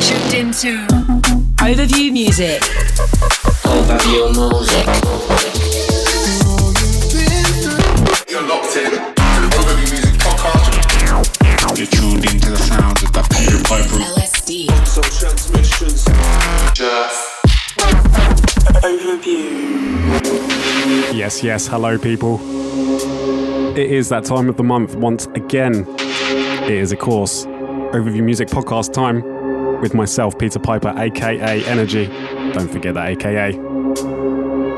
Tuned into Overview Music. Overview Music. You're locked in to the Overview Music podcast. You're tuned into the sounds of the Peter Piper. LSD. So transmissions. Just Overview. Yes, yes. Hello, people. It is that time of the month once again. It is, of course, Overview Music podcast time with myself, Peter Piper, aka Energy. Don't forget that aka.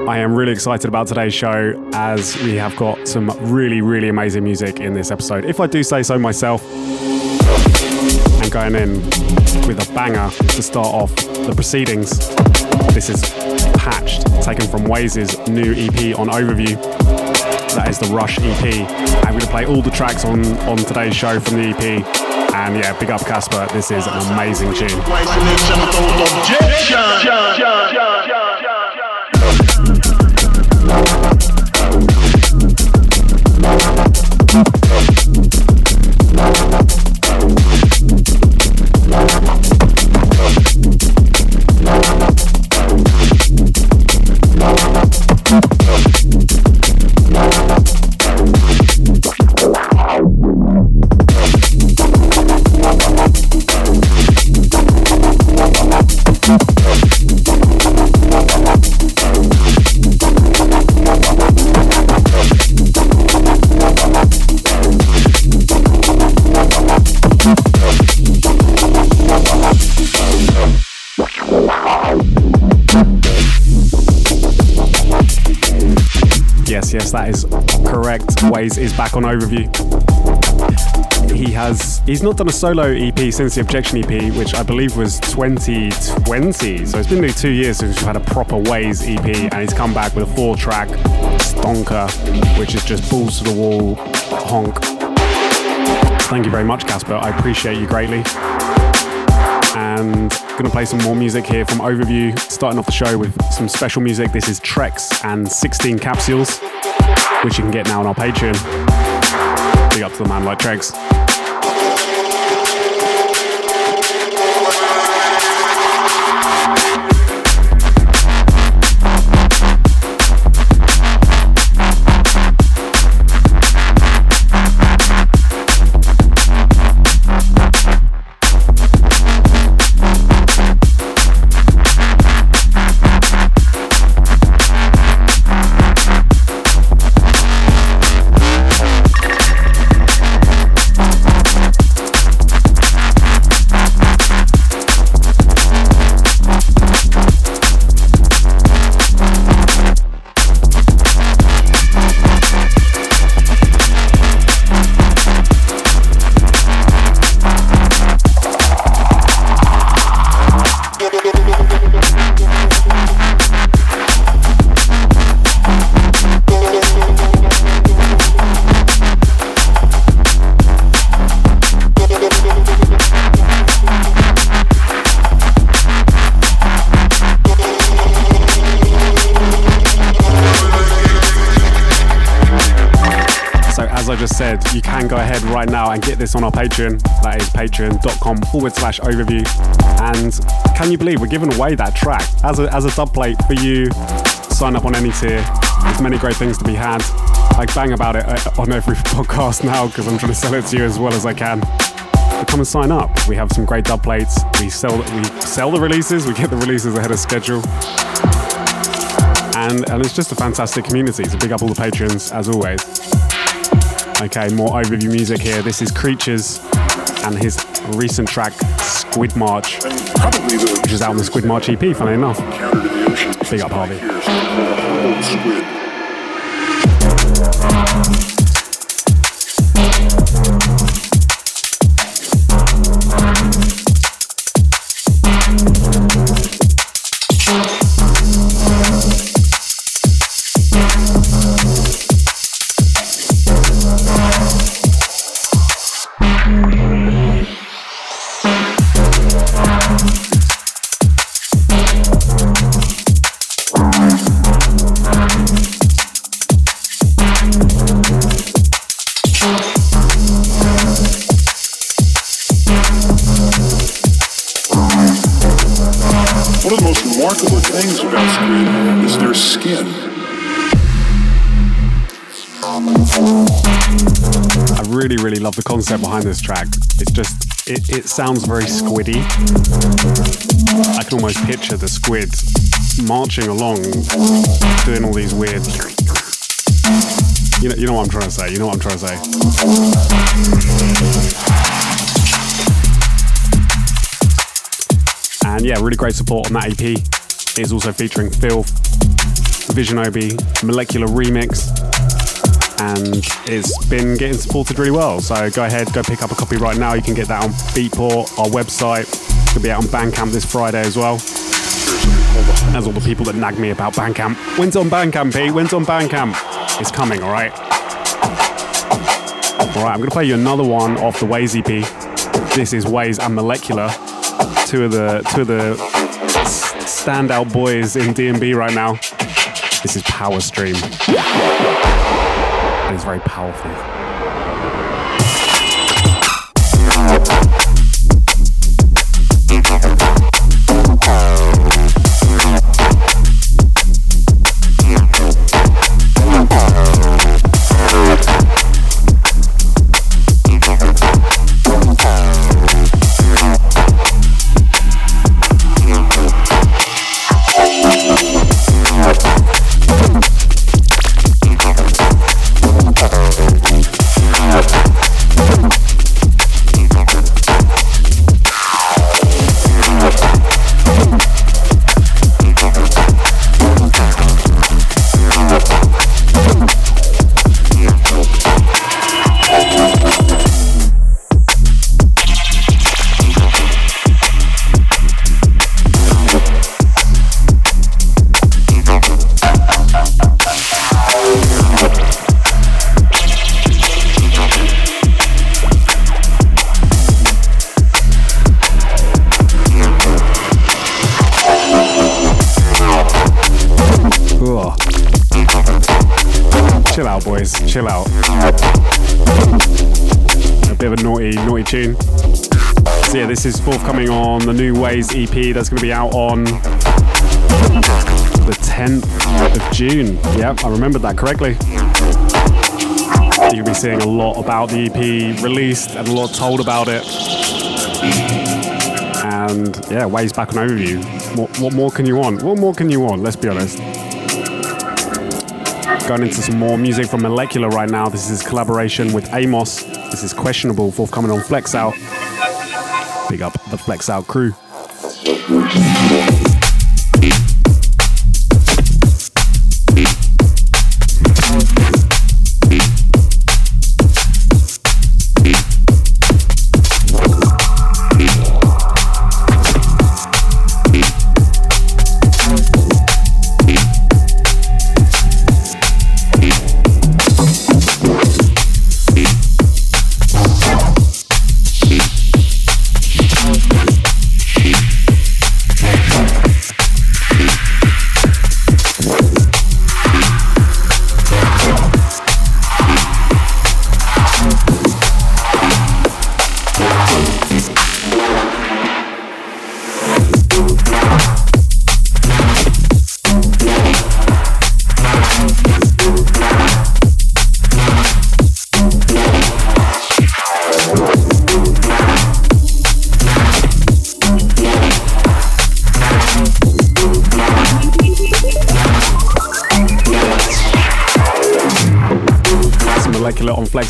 I am really excited about today's show as we have got some really, really amazing music in this episode, if I do say so myself. And going in with a banger to start off the proceedings. This is Patched, taken from Waze's new EP on Overview. That is the Rush EP. I'm going to play all the tracks on today's show from the EP. And yeah, big up Casper. This is an amazing tune. Yes, that is correct. Waze is back on Overview. He's not done a solo EP since the Objection EP, which I believe was 2020. So it's been nearly 2 years since we've had a proper Waze EP, and he's come back with a 4-track stonker, which is just balls to the wall honk. Thank you very much, Casper. I appreciate you greatly. And going to play some more music here from Overview, starting off the show with some special music. This is Trex and 16 Capsules, which you can get now on our Patreon. Big up to the man like Trex. You can go ahead right now and get this on our Patreon. That is patreon.com/overview. And can you believe we're giving away that track as a dubplate for you? Sign up on any tier. There's many great things to be had. I bang about it on every podcast now because I'm trying to sell it to you as well as I can. But come and sign up. We have some great dubplates. We sell the releases. We get the releases ahead of schedule. And it's just a fantastic community. So big up all the patrons as always. Okay, more Overview Music here. This is Creatures and his recent track, Squid March, which is out on the Squid March EP, funny enough. Big up, Harvey. One of the most remarkable things about Squid is their skin. I really love the concept behind this track. It's just, it sounds very squiddy. I can almost picture the squid marching along, doing all these weird... You know what I'm trying to say, And yeah, really great support on that EP. It is also featuring Filth, Visionobi, Molecular Remix, and it's been getting supported really well. So go ahead, go pick up a copy right now. You can get that on Beatport, our website. It's going to be out on Bandcamp this Friday as well. As all the people that nag me about Bandcamp. When's on Bandcamp, Pete? When's on Bandcamp? It's coming, all right? All right, I'm going to play you another one off the Waze EP. This is Waze and Molecular. Two of the standout boys in D&B right now. This is Power Stream. And it's very powerful. Chill out. A bit of a naughty tune. So yeah, this is forthcoming on the new Waze EP that's going to be out on the 10th of June. Yep, I remembered that correctly. You'll be seeing a lot about the EP released and a lot told about it. And yeah, Waze back on Overview. What more can you want? What more can you want? Let's be honest. Going into some more music from Molecular right now. This is his collaboration with Amos. This is Questionable, forthcoming on Flexout. Big up the Flexout crew.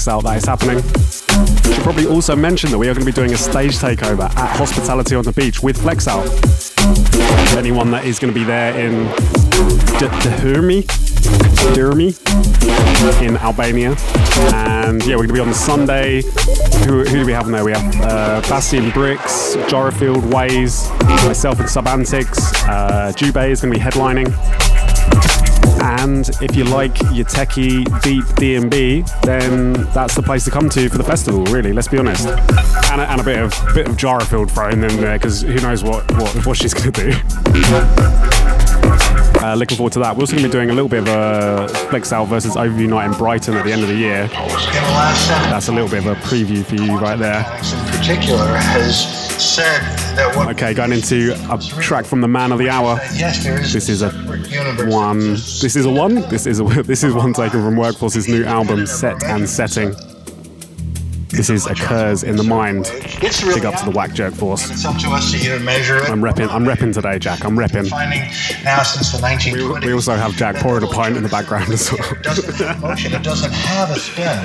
Out that is happening. I should probably also mention that we are going to be doing a stage takeover at Hospitality on the Beach with Flexout. Anyone that is going to be there in Durmi in Albania, and yeah, we're going to be on Sunday. Who do we have there? We have Bastion Bricks, Gyrofield, Waze, myself and Subantics. Jubei is going to be headlining. And if you like your techie, deep D&B, then that's the place to come to for the festival, really, let's be honest. And a bit of Gyrofield thrown in there, because who knows what she's going to do. Looking forward to that. We're also going to be doing a little bit of a Flexout versus Overview night in Brighton at the end of the year. That's a little bit of a preview for you right there. In particular has said... Okay, going into a track from the man of the hour. This is one taken from Workforce's new album, Set and Setting. This is Occurs in the Mind. Big up to the Whack Jerk Force. It's up to us to either measure it. I'm repping today, Jack. I'm repping. Now since the 1920s, we also have Jack pouring a pint in the background as well. It doesn't have a spin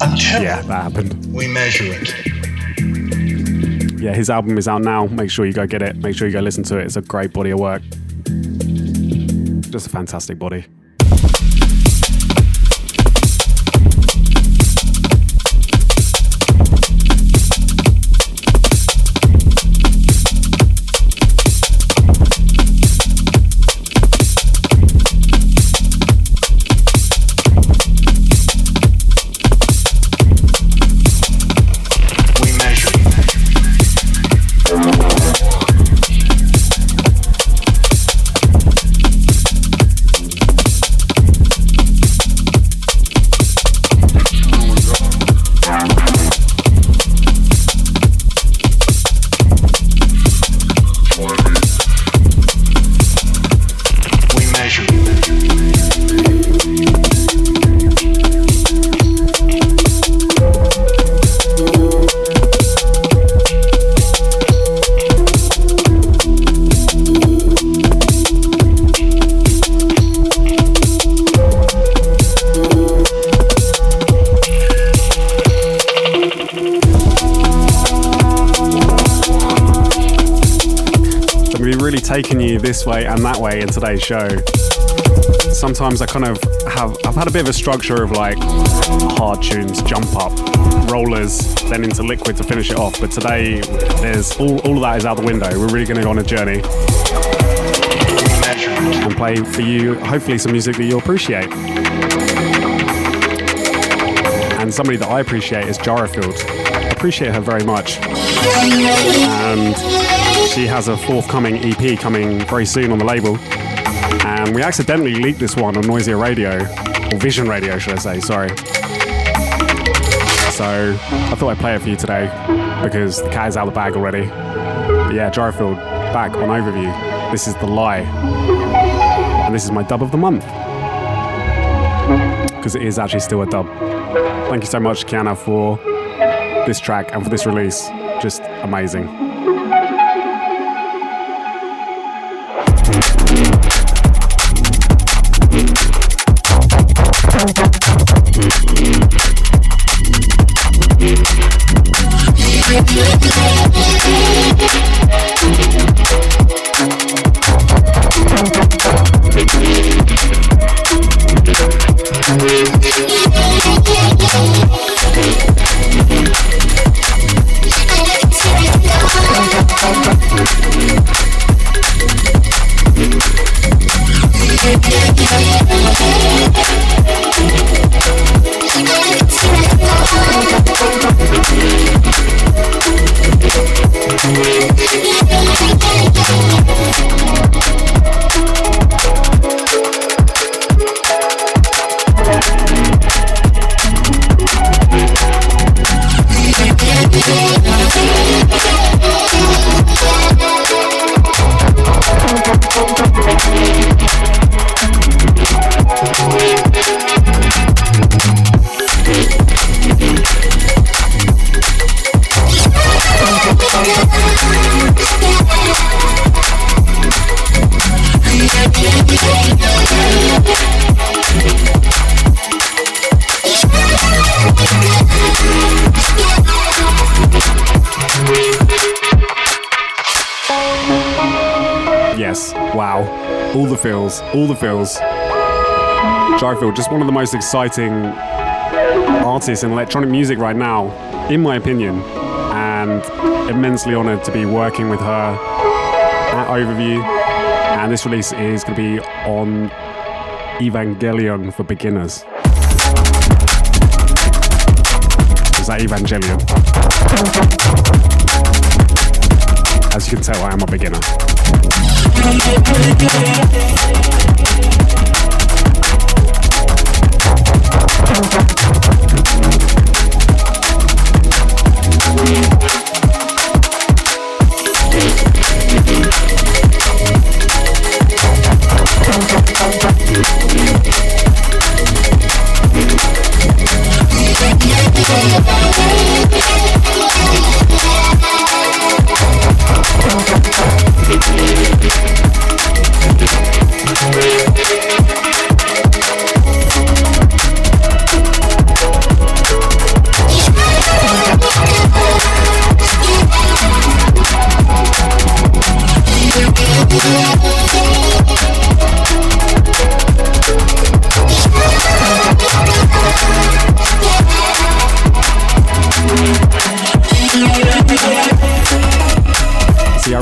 until that happened. We measure it. Yeah, his album is out now. Make sure you go get it. Make sure you go listen to it. It's a great body of work. Just a fantastic body. Taking you this way and that way in today's show. Sometimes I kind of I've had a bit of a structure of like hard tunes, jump up, rollers, then into liquid to finish it off. But today, there's all of that is out the window. We're really going to go on a journey and play for you, hopefully, some music that you'll appreciate. And somebody that I appreciate is Gyrofield. Appreciate her very much. And she has a forthcoming EP coming very soon on the label, and we accidentally leaked this one on Noisia Radio, or Vision Radio should I say, sorry. So I thought I'd play it for you today because the cat is out of the bag already. But yeah, Gyrofield back on Overview. This is The Lie, and this is my dub of the month, because it is actually still a dub. Thank you so much, Kiana, for this track and for this release. Just amazing. All the feels. Gyrofield, just one of the most exciting artists in electronic music right now, in my opinion, and immensely honoured to be working with her at Overview. And this release is going to be on Evangelion for Beginners. Is that Evangelion? As you can tell, I am a beginner.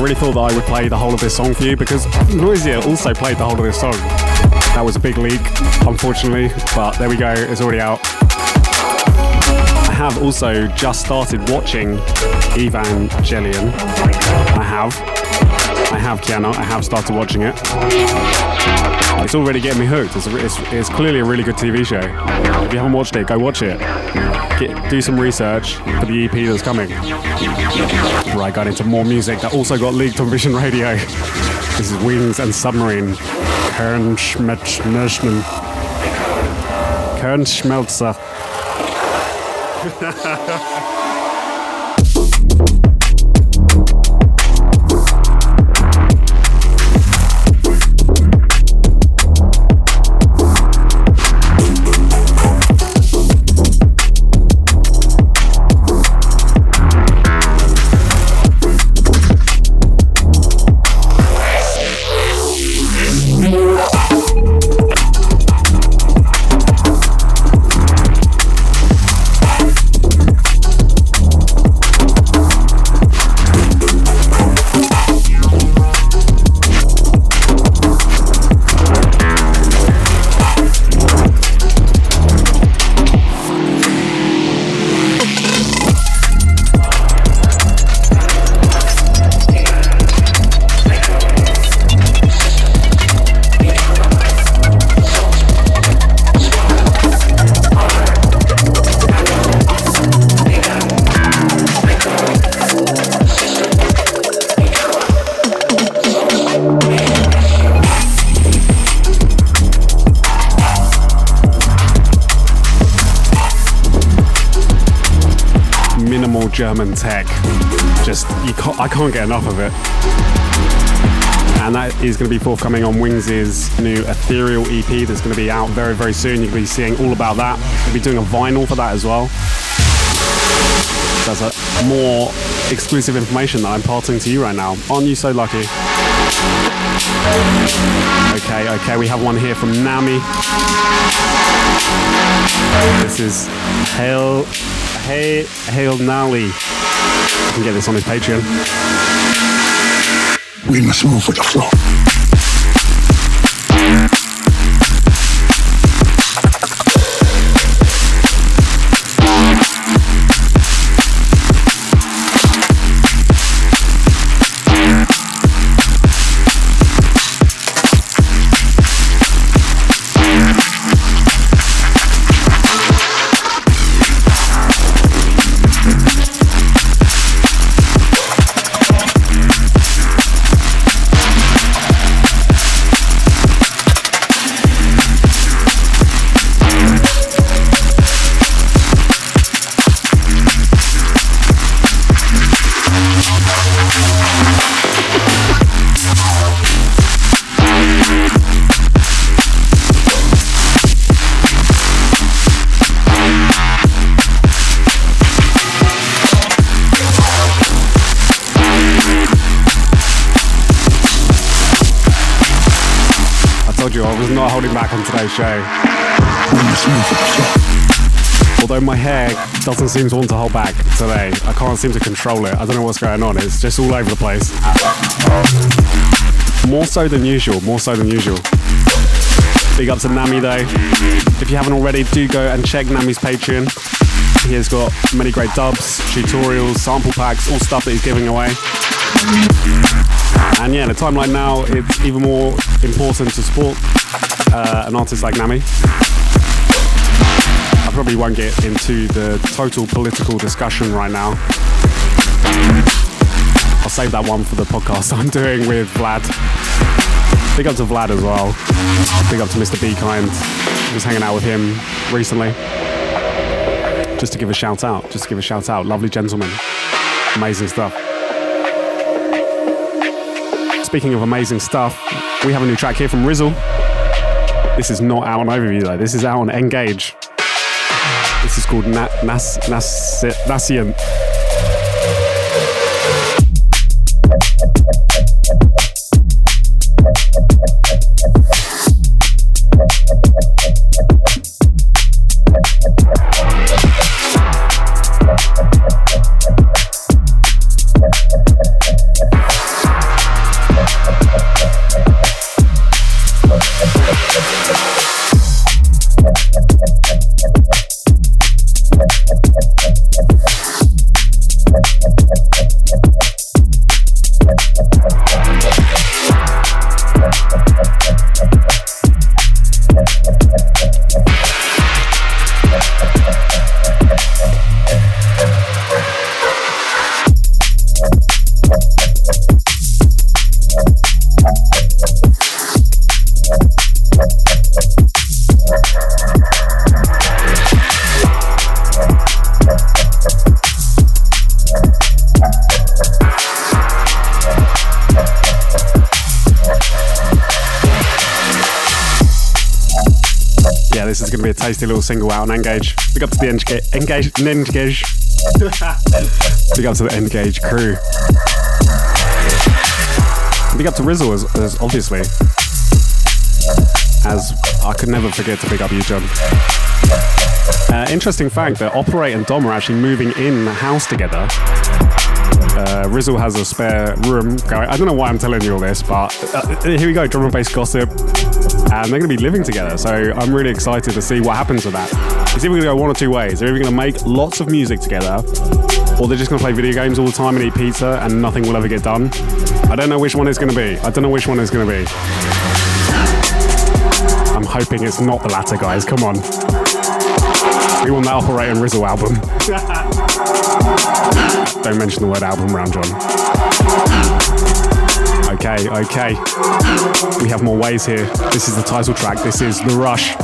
really thought that I would play the whole of this song for you because Noisia also played the whole of this song. That was a big leak, unfortunately, but there we go, it's already out. I have also just started watching Evangelion. I have, Kiana, I have started watching it. It's already getting me hooked. It's clearly a really good TV show. If you haven't watched it, go watch it. Do some research for the EP that's coming. Right, got into more music that also got leaked on Vision Radio. This is Wings and Submarine. Kernschmelzer. German tech, just I can't get enough of it, and that is going to be forthcoming on Wings' new Ethereal EP that's going to be out very, very soon. You'll be seeing all about that. We'll be doing a vinyl for that as well. That's a more exclusive information that I'm parting to you right now. Aren't you so lucky? Okay, we have one here from Nami. This is Hail Nally. You can get this on his Patreon. We must move with the flow. I was not holding back on today's show. Although my hair doesn't seem to want to hold back today. I can't seem to control it. I don't know what's going on. It's just all over the place. More so than usual. Big up to Nami though. If you haven't already, do go and check Nami's Patreon. He has got many great dubs, tutorials, sample packs, all stuff that he's giving away. And yeah, in a time like now, it's even more important to support an artist like Nami. I probably won't get into the total political discussion right now. I'll save that one for the podcast I'm doing with Vlad. Big up to Vlad as well. Big up to Mr. Be Kind. I was hanging out with him recently. Just to give a shout out. Lovely gentleman. Amazing stuff. Speaking of amazing stuff, we have a new track here from Rizzle. This is not out on Overview though, this is out on Engage. This is called Nascent. This is going to be a tasty little single out on Engage. Big up to the Engage. Big up to the Engage crew. Big up to Rizzle, as obviously. As I could never forget to pick up you, John. Interesting fact that Operate and Dom are actually moving in the house together. Rizzle has a spare room going. I don't know why I'm telling you all this, but here we go, drum and bass gossip. And they're going to be living together, so I'm really excited to see what happens with that. It's either going to go one or two ways. They're either going to make lots of music together, or they're just going to play video games all the time and eat pizza and nothing will ever get done. I don't know which one it's going to be. I'm hoping it's not the latter, guys. Come on. We want that Operate and Rizzle album. Don't mention the word album round, John. Okay. We have more Waze here. This is the title track. This is The Rush.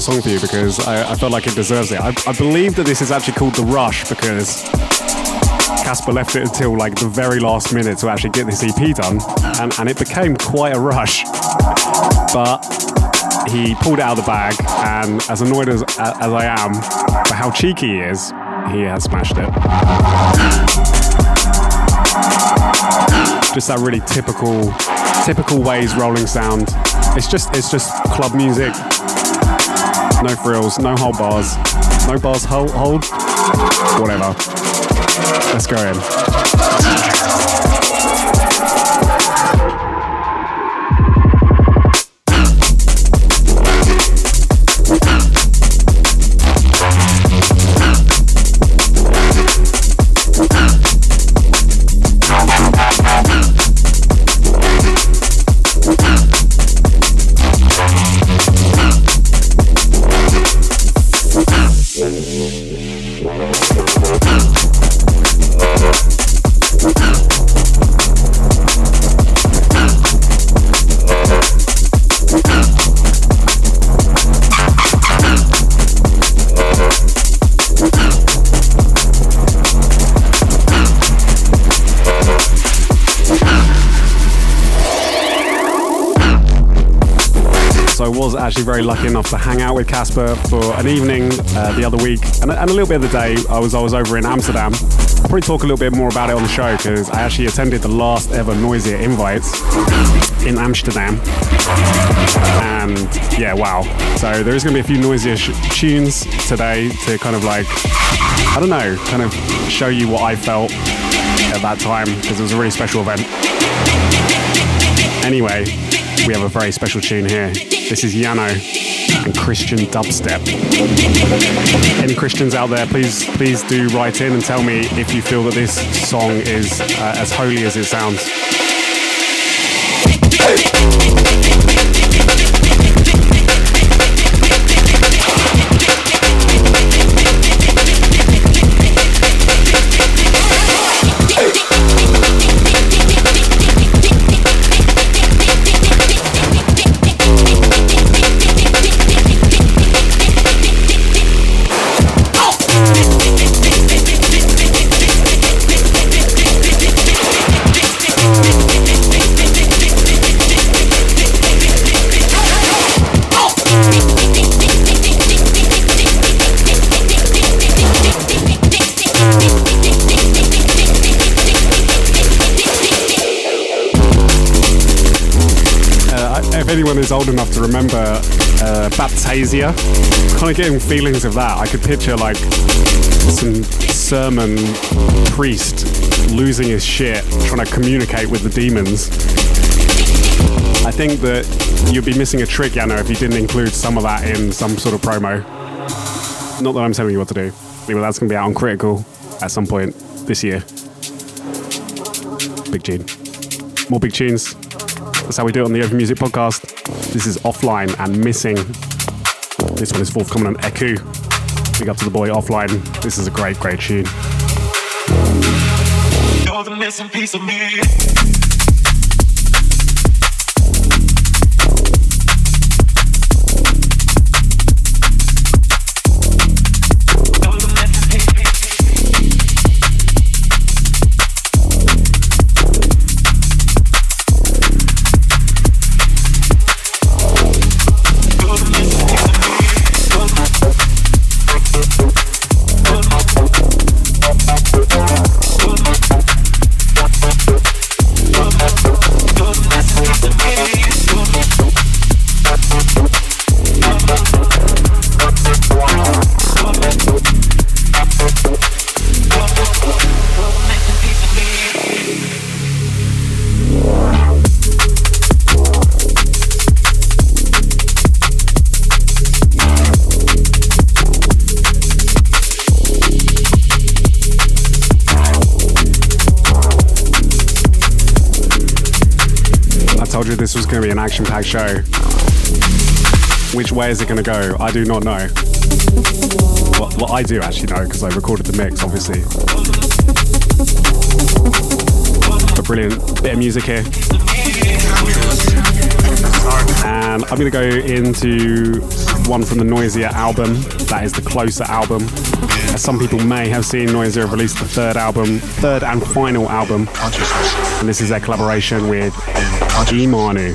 Song for you because I felt like it deserves it. I believe that this is actually called The Rush because Casper left it until like the very last minute to actually get this EP done, and it became quite a rush. But he pulled it out of the bag, and as annoyed as I am for how cheeky he is, he has smashed it. Just that really typical Waze rolling sound. It's just club music. No frills, no hold bars. No bars, hold. Whatever. Let's go in. Was actually very lucky enough to hang out with Casper for an evening the other week and a little bit of the day. I was over in Amsterdam. I'll probably talk a little bit more about it on the show because I actually attended the last ever Noisia Invites in Amsterdam. And yeah, wow. So there is going to be a few Noisia tunes today to kind of like, I don't know, kind of show you what I felt at that time because it was a really special event. Anyway, we have a very special tune here. This is Yano and Christian Dubstep. Any Christians out there, please do write in and tell me if you feel that this song is as holy as it sounds. if anyone is old enough to remember Baptasia, kind of getting feelings of that. I could picture like some sermon priest losing his shit, trying to communicate with the demons. I think that you'd be missing a trick, Yano, if you didn't include some of that in some sort of promo. Not that I'm telling you what to do. Anyway, that's going to be out on Critical at some point this year. Big tune. More big tunes. That's how we do it on the Open Music Podcast. This is Offline and Missing. This one is forthcoming on Eku. Big up to the boy Offline. This is a great, great tune. You're the missing piece of me. This was going to be an action-packed show. Which way is it going to go? I do not know. Well, I do actually know because I recorded the mix, obviously. A brilliant bit of music here. And I'm going to go into one from the Noisia album. That is the Closer album. As some people may have seen, Noisia have released the third and final album. And this is their collaboration with E Manu.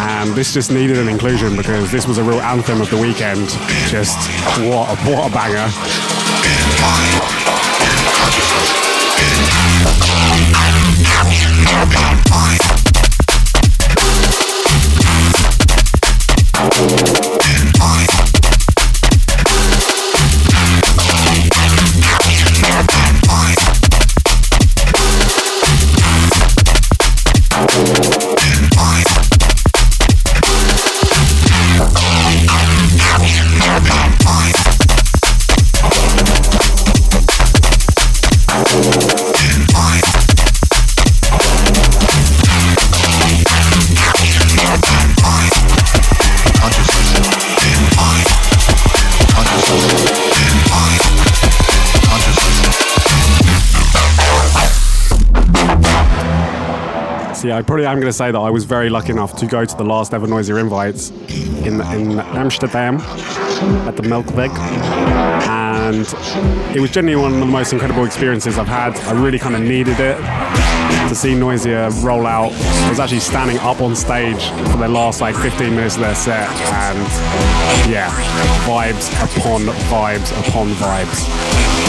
And this just needed an inclusion because this was a real anthem of the weekend. Just what a banger. I probably am going to say that I was very lucky enough to go to the last ever Noisia Invites in Amsterdam at the Melkweg, and it was genuinely one of the most incredible experiences I've had. I really kind of needed it to see Noisia roll out. I was actually standing up on stage for their last like 15 minutes of their set, and yeah, vibes upon vibes upon vibes.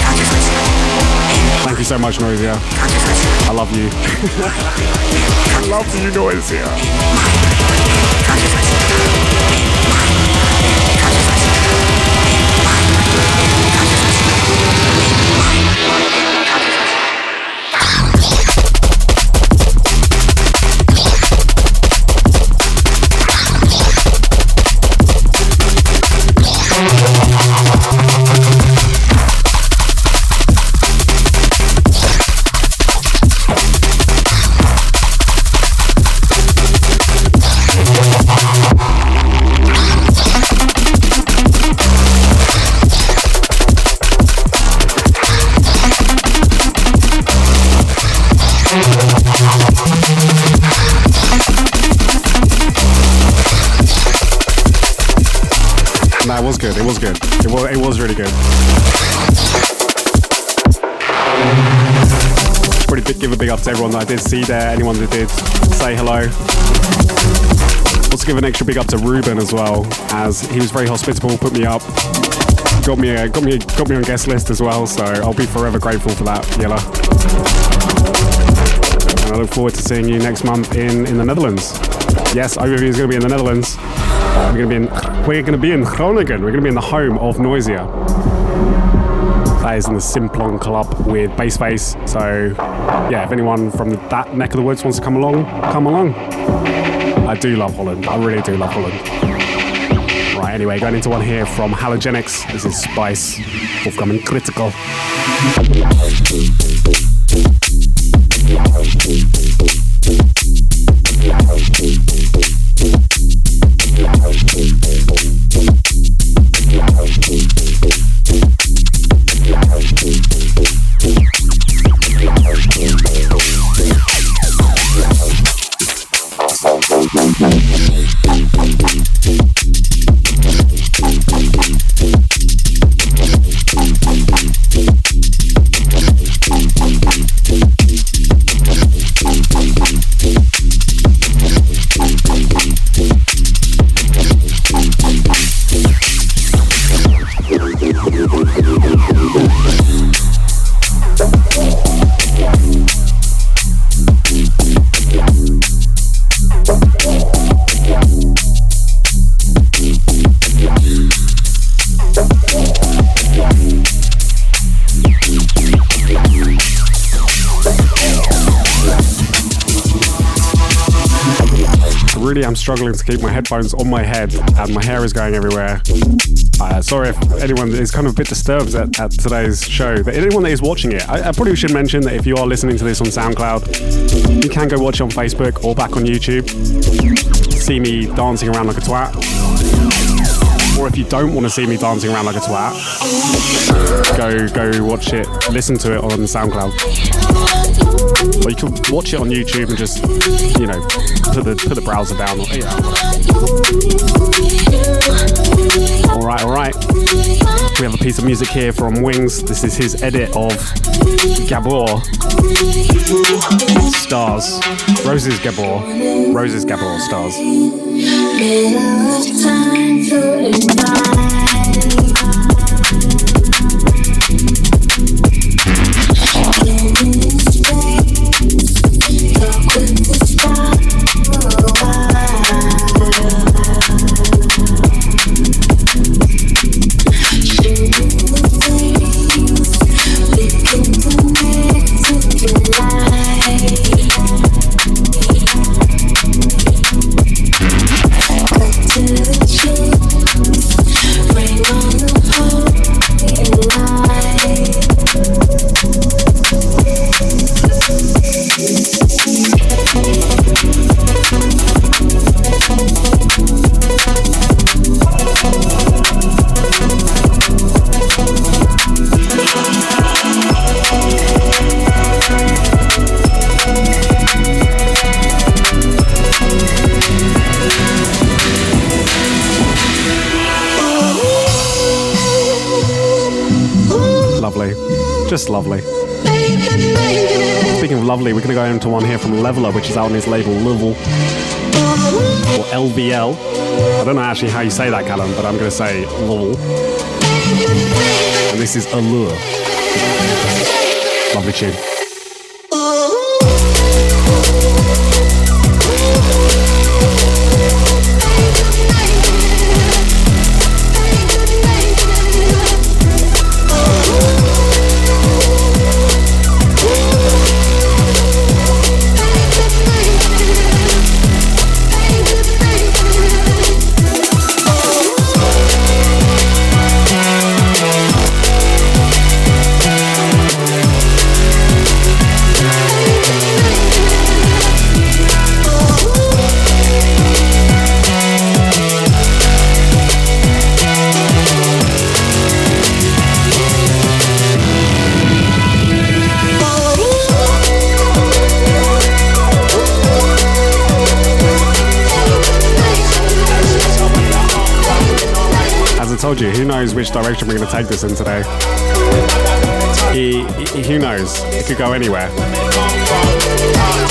Thank you so much, Noisia. I love you. I love you, Noisia. It was good. It was really good. Pretty big, give a big up to everyone that I did see there, anyone that did say hello. Also give an extra big up to Ruben as well, as he was very hospitable, put me up, got me on guest list as well, so I'll be forever grateful for that, Yella. And I look forward to seeing you next month in the Netherlands. Yes, Overview is going to be in the Netherlands. We're going to be in Groningen. We're going to be in the home of Noisia. That is in the Simplon Club with Bass Face. So, yeah, if anyone from that neck of the woods wants to come along, come along. I do love Holland. I really do love Holland. Right, anyway, going into one here from Halogenics. This is Spice, forthcoming Critical. I'm struggling to keep my headphones on my head and my hair is going everywhere. Sorry if anyone is kind of a bit disturbed at today's show. But anyone that is watching it, I probably should mention that if you are listening to this on SoundCloud, you can go watch it on Facebook or back on YouTube. See me dancing around like a twat. Or if you don't want to see me dancing around like a twat, go watch it, listen to it on SoundCloud. Or you can watch it on YouTube and just, you know, put the browser down. Yeah. Alright. We have a piece of music here from Wings. This is his edit of Gabor. Stars. Roses Gabor. Roses Gabor Stars. Just lovely. Speaking of lovely, we're going to go into one here from Leveler, which is out on his label Rizzle, or LVL. I don't know actually how you say that, Callum, but I'm going to say Rizzle. And this is Allure. Lovely tune. You, who knows which direction we're going to take this in today? Who knows? It could go anywhere.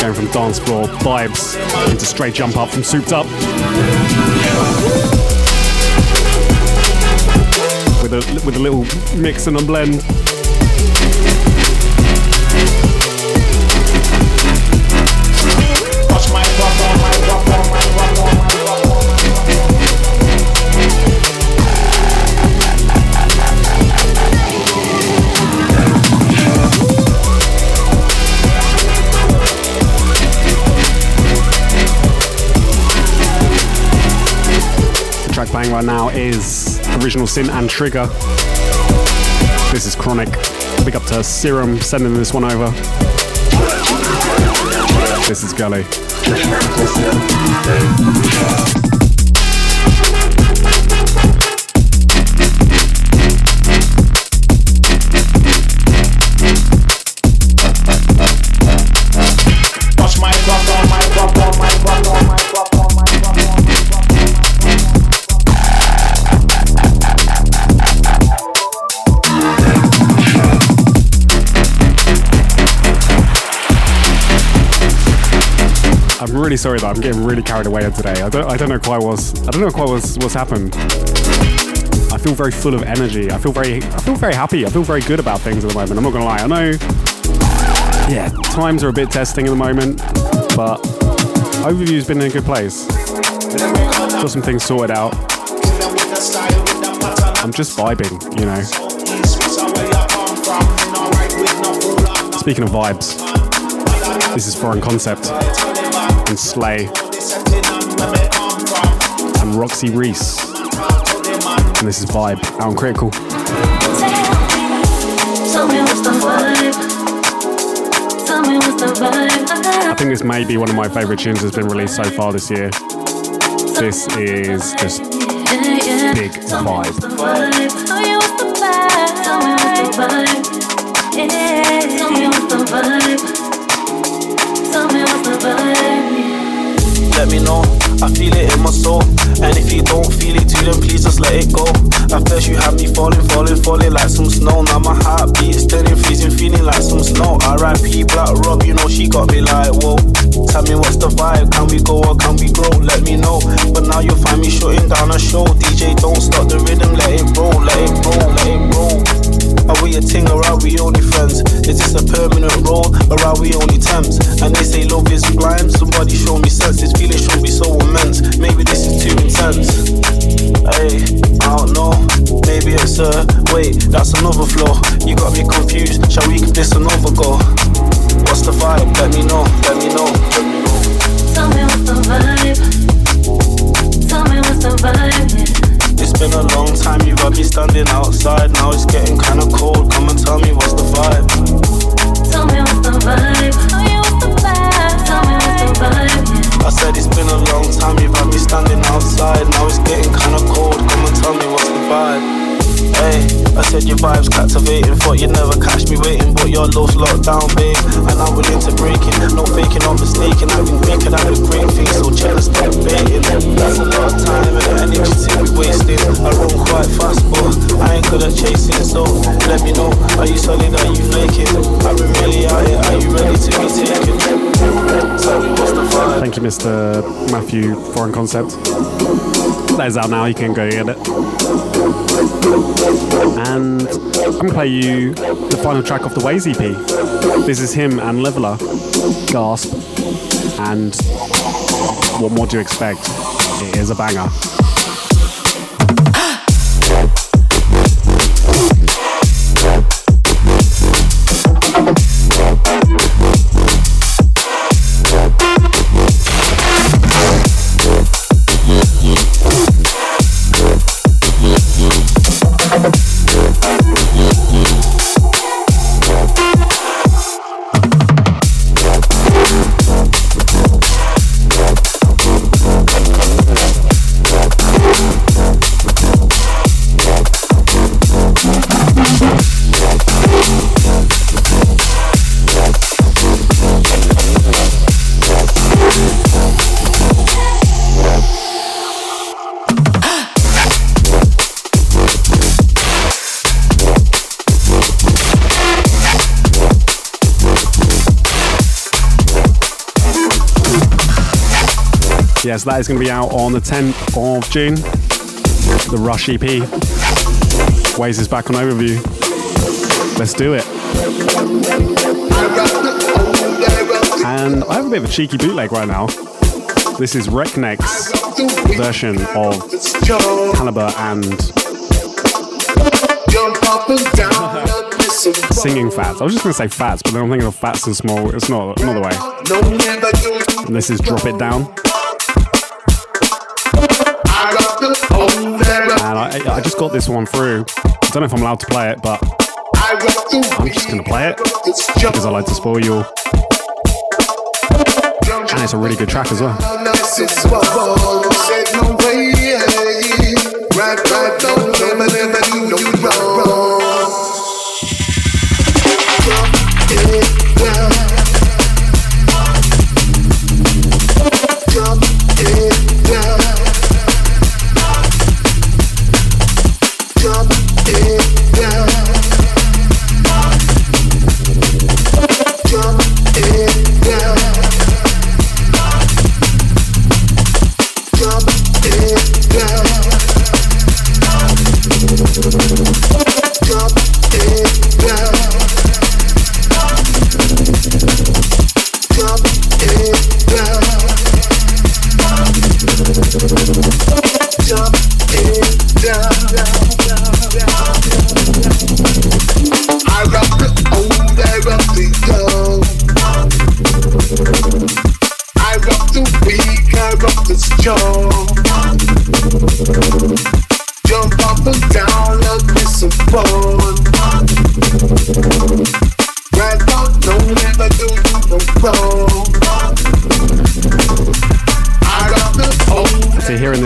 Going from dance floor vibes into straight jump up from Souped Up. With a little mix and a blend. right now is Original Sin and Trigger. This is Chronic. Big up to Serum sending this one over. This is Gully. I'm really sorry that I'm getting really carried away today. I don't know quite what's happened. I feel very full of energy. I feel very happy. I feel very good about things at the moment. I'm not gonna lie. I know. Yeah, times are a bit testing at the moment, but Overview's been in a good place. Got some things sorted out. I'm just vibing, you know. Speaking of vibes, this is Foreign Concept. And Slay and Roxy Reese, and this is Vibe out on Critical. I think this may be one of my favourite tunes that's been released so far this year. This is just big vibe. Let me know, I feel it in my soul. And if you don't feel it too, then please just let it go. At first you had me falling like some snow. Now my heart beats, turning freezing, feeling like some snow. R.I.P. Black Rob, you know she got me like, whoa. Tell me what's the vibe, can we go or can we grow? Let me know, but now you'll find me shutting down a show. DJ, don't stop the rhythm, let it roll, let it roll, let it roll. Are we a ting or are we only friends? Is this a permanent role or are we only temps? And they say love is blind, somebody show me sense. This feeling should be so immense, maybe this is too intense. Hey, I don't know, maybe it's wait, that's another flow. You got me confused, shall we give this another go? What's the vibe? Let me know, let me know, let me know. Tell me what's the vibe, tell me what's the vibe, yeah. It's been a long time, you've had me standing outside. Now it's getting kinda cold, come and tell me what's the vibe. Tell me what's the vibe, tell me what's the vibe, tell me what's the vibe. I said it's been a long time, you've had me standing outside. Now it's getting kinda cold, come and tell me what's the vibe. Hey, I said your vibe's captivating. Thought you'd never catch me waiting, but your love's locked down, babe. And I'm willing to break it, no faking, no mistaking. I've been thinking I look great things, so jealous, kept baiting. That's a lot of time and energy to be wasting. I run quite fast, but I ain't good at chasing. So let me know, are you solid, are you flaking? I've been really out here, are you ready to be taken? Tell me what's the vibe. Thank you, Mr. Matthew, Foreign Concept. That is out now, you can go get it. And I'm going to play you the final track of the Waze EP. This is him and Leveler, Gasp, and what more do you expect? It is a banger. Yes, that is going to be out on the 10th of June. The Rush EP. Waze is back on Overview. Let's do it. And I have a bit of a cheeky bootleg right now. This is Reknek's version of Caliber and Singing Fats. I was just going to say Fats, but then I'm thinking of Fats and Small. It's not the way. And this is Drop It Down. Oh, and I just got this one through. I don't know if I'm allowed to play it, but I'm just going to play it because I like to spoil you all. And it's a really good track as well.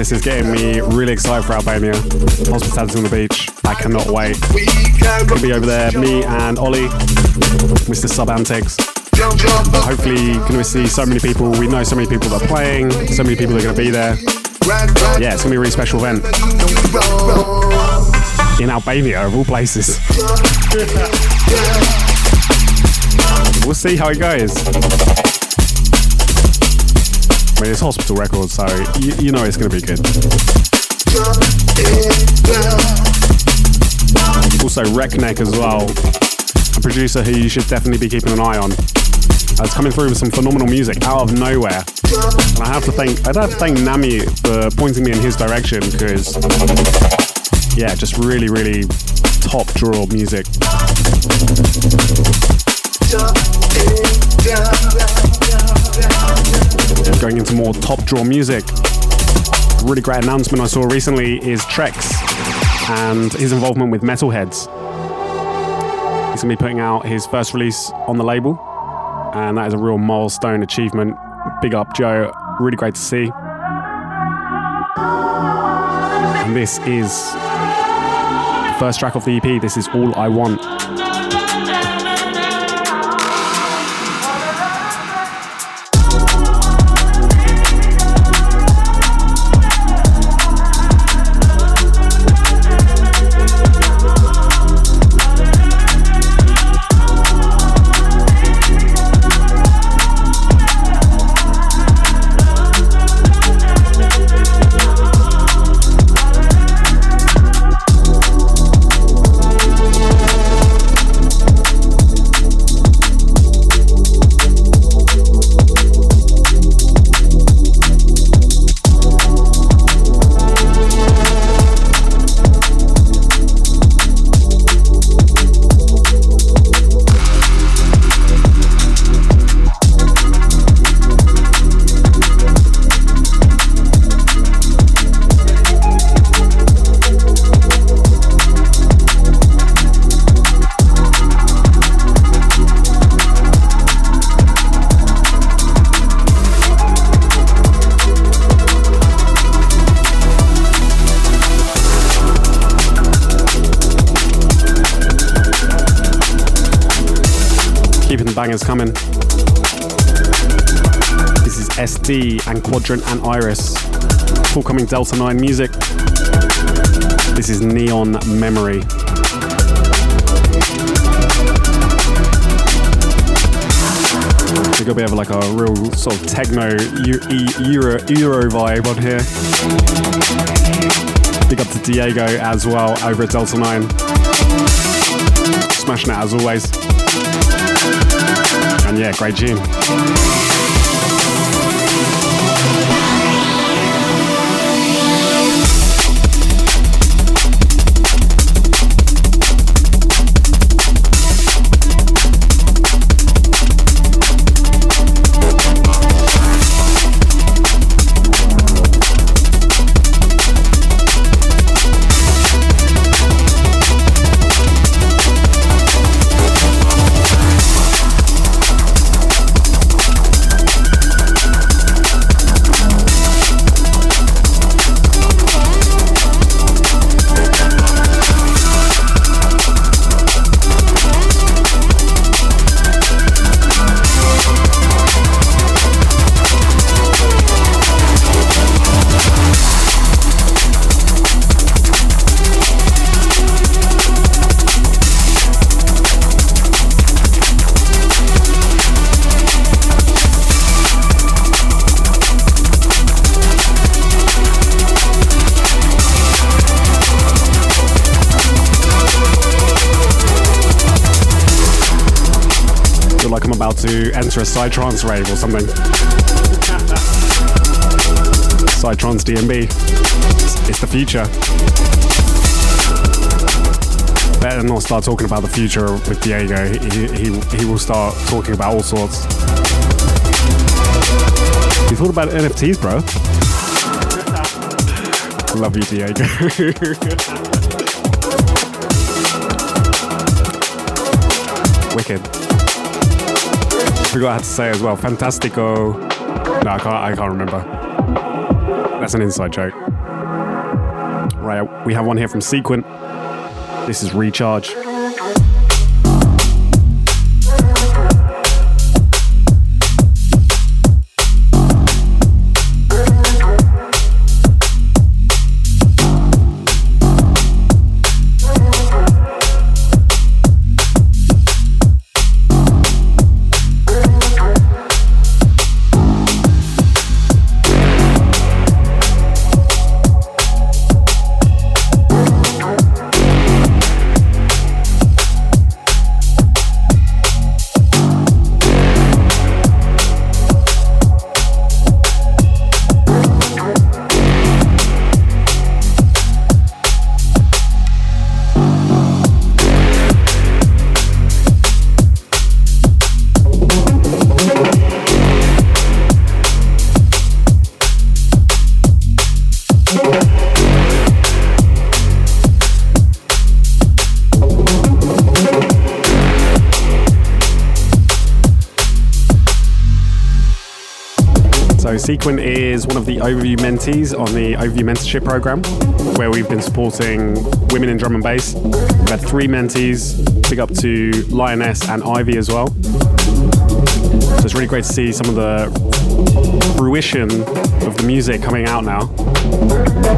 This is getting me really excited for Albania. Hospitality on the Beach. I cannot wait. We'll be over there, me and Ollie, Mr. Sub Antics. Hopefully, going to see so many people. We know so many people that are playing, so many people that are going to be there. Yeah, it's going to be a really special event. In Albania, of all places. We'll see how it goes. I mean, it's Hospital Records, so you know it's going to be good. Also, Reckneck as well, a producer who you should definitely be keeping an eye on. It's coming through with some phenomenal music out of nowhere. And I'd have to thank Nami for pointing me in his direction, because, yeah, just really, really top draw music. Going into more top draw music. A really great announcement I saw recently is Trex and his involvement with Metalheads. He's going to be putting out his first release on the label, and that is a real milestone achievement. Big up, Joe. Really great to see. And this is the first track off the EP. This is All I Want. Bangers coming. This is SD and Quadrant and Iris. Forthcoming Delta 9 music. This is Neon Memory. We've got a bit of like a real sort of techno Euro vibe on here. Big up to Diego as well over at Delta 9. Smashing it as always. And yeah, great tune. about to enter a Psytrance rave or something. Psytrance DMB. It's the future. Better not start talking about the future with Diego. He will start talking about all sorts. You thought about NFTs, bro? Love you, Diego. Wicked. Forgot I had to say as well. Fantastico. No, I can't remember. That's an inside joke. Right, we have one here from Sequent. This is Recharge. Sequent is one of the Overview mentees on the Overview mentorship program, where we've been supporting women in drum and bass. We've had 3 mentees, big up to Lioness and Ivy as well. So it's really great to see some of the fruition of the music coming out now.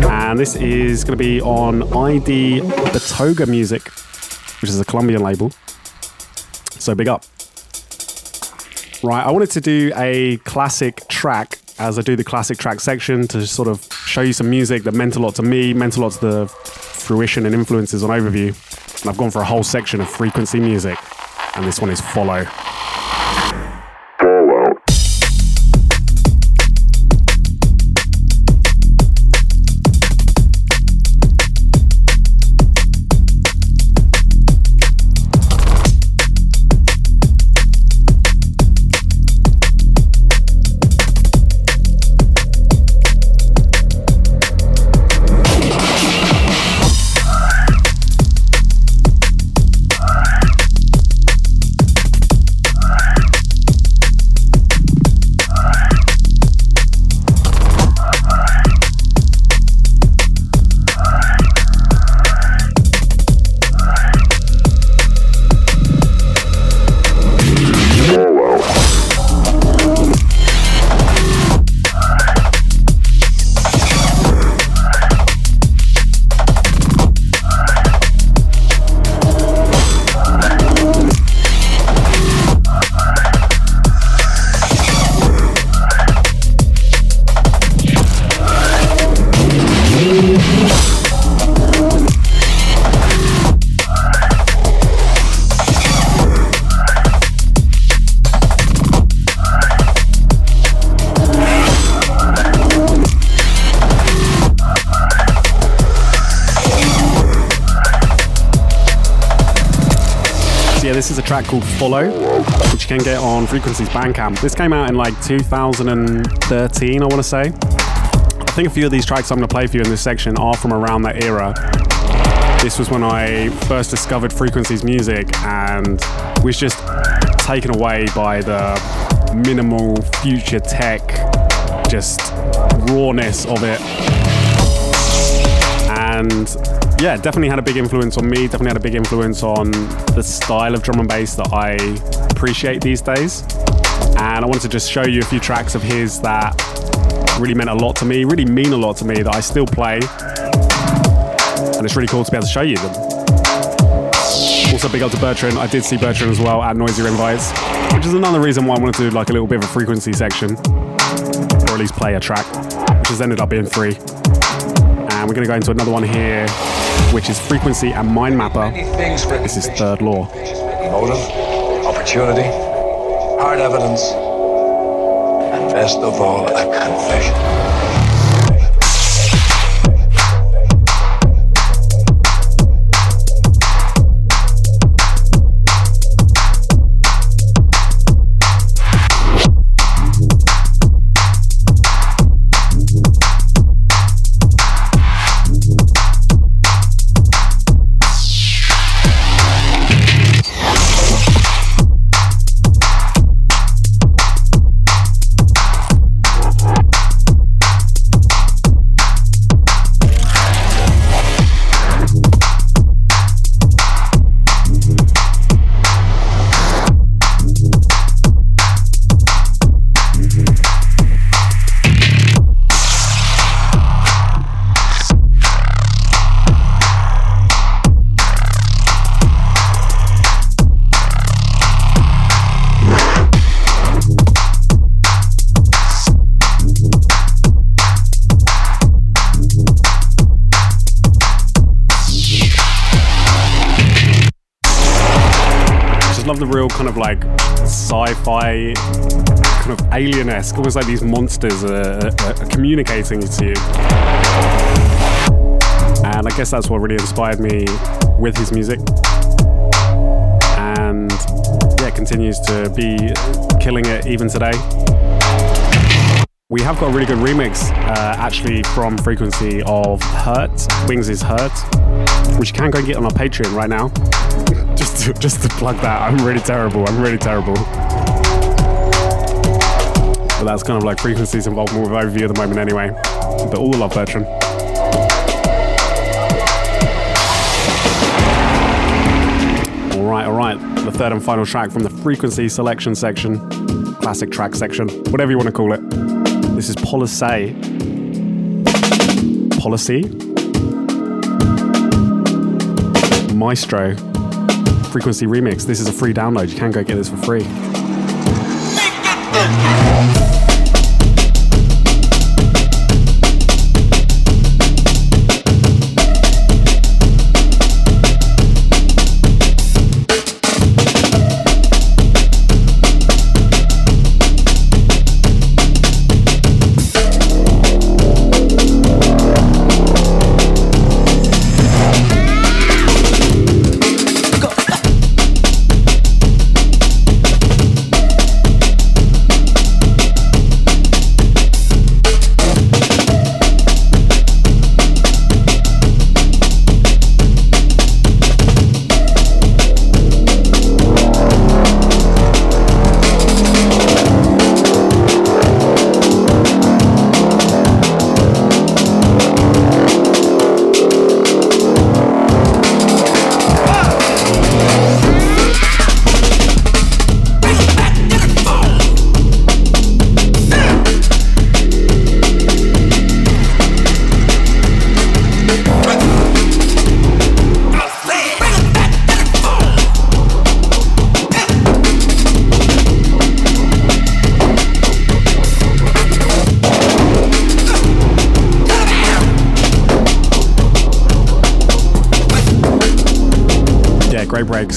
And this is going to be on ID Batoga Music, which is a Colombian label. So big up. Right, I wanted to do a classic track as I do the classic track section to sort of show you some music that meant a lot to me, meant a lot to the fruition and influences on Overview. And I've gone for a whole section of frequency music. And this one is Follow. This is a track called Follow, which you can get on Frequencies Bandcamp. This came out in like 2013, I want to say. I think a few of these tracks I'm going to play for you in this section are from around that era. This was when I first discovered Frequencies music and was just taken away by the minimal future tech, just rawness of it. And yeah, definitely had a big influence on me, definitely had a big influence on the style of drum and bass that I appreciate these days. And I wanted to just show you a few tracks of his that really meant a lot to me, really mean a lot to me, that I still play. And it's really cool to be able to show you them. Also big up to Bertrand. I did see Bertrand as well at Noisia Invites, which is another reason why I wanted to do like a little bit of a frequency section, or at least play a track, which has ended up being 3. And we're going to go into another one here, which is Frequency and Mind Mapper. This is Third Law. Motive, opportunity, hard evidence, and best of all, a confession. Kind of like sci-fi, kind of alien-esque, almost like these monsters are communicating to you. And I guess that's what really inspired me with his music. And yeah, continues to be killing it even today. We have got a really good remix actually from Frequency of Hurt, Wings is Hurt, which you can go and get on our Patreon right now. Just to plug that, I'm really terrible. But that's kind of like Frequency's involvement with Overview at the moment anyway. But all the love, Bertrand. All right. The third and final track from the Frequency selection section, classic track section, whatever you want to call it. This is Policy? Maestro. Frequency remix. This is a free download. You can go get this for free.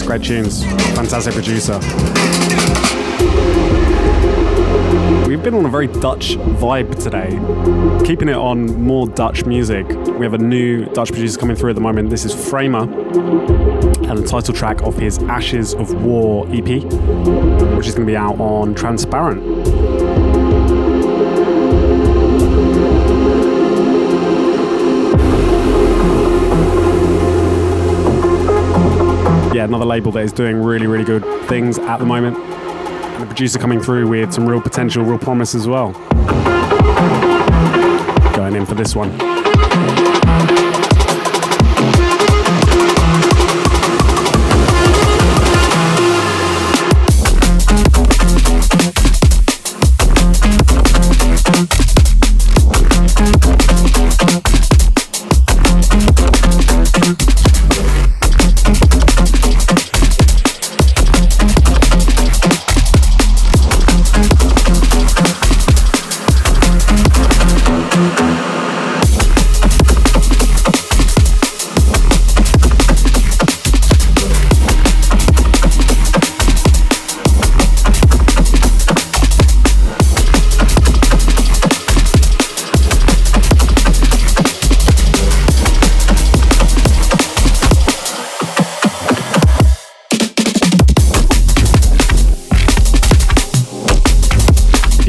Great tunes, fantastic producer. We've been on a very Dutch vibe today, keeping it on more Dutch music. We have a new Dutch producer coming through at the moment. This is Framer, and the title track of his Ashes of War EP, which is going to be out on Transparent. Yeah, another label that is doing really, really good things at the moment. And the producer coming through with some real potential, real promise as well. Going in for this one.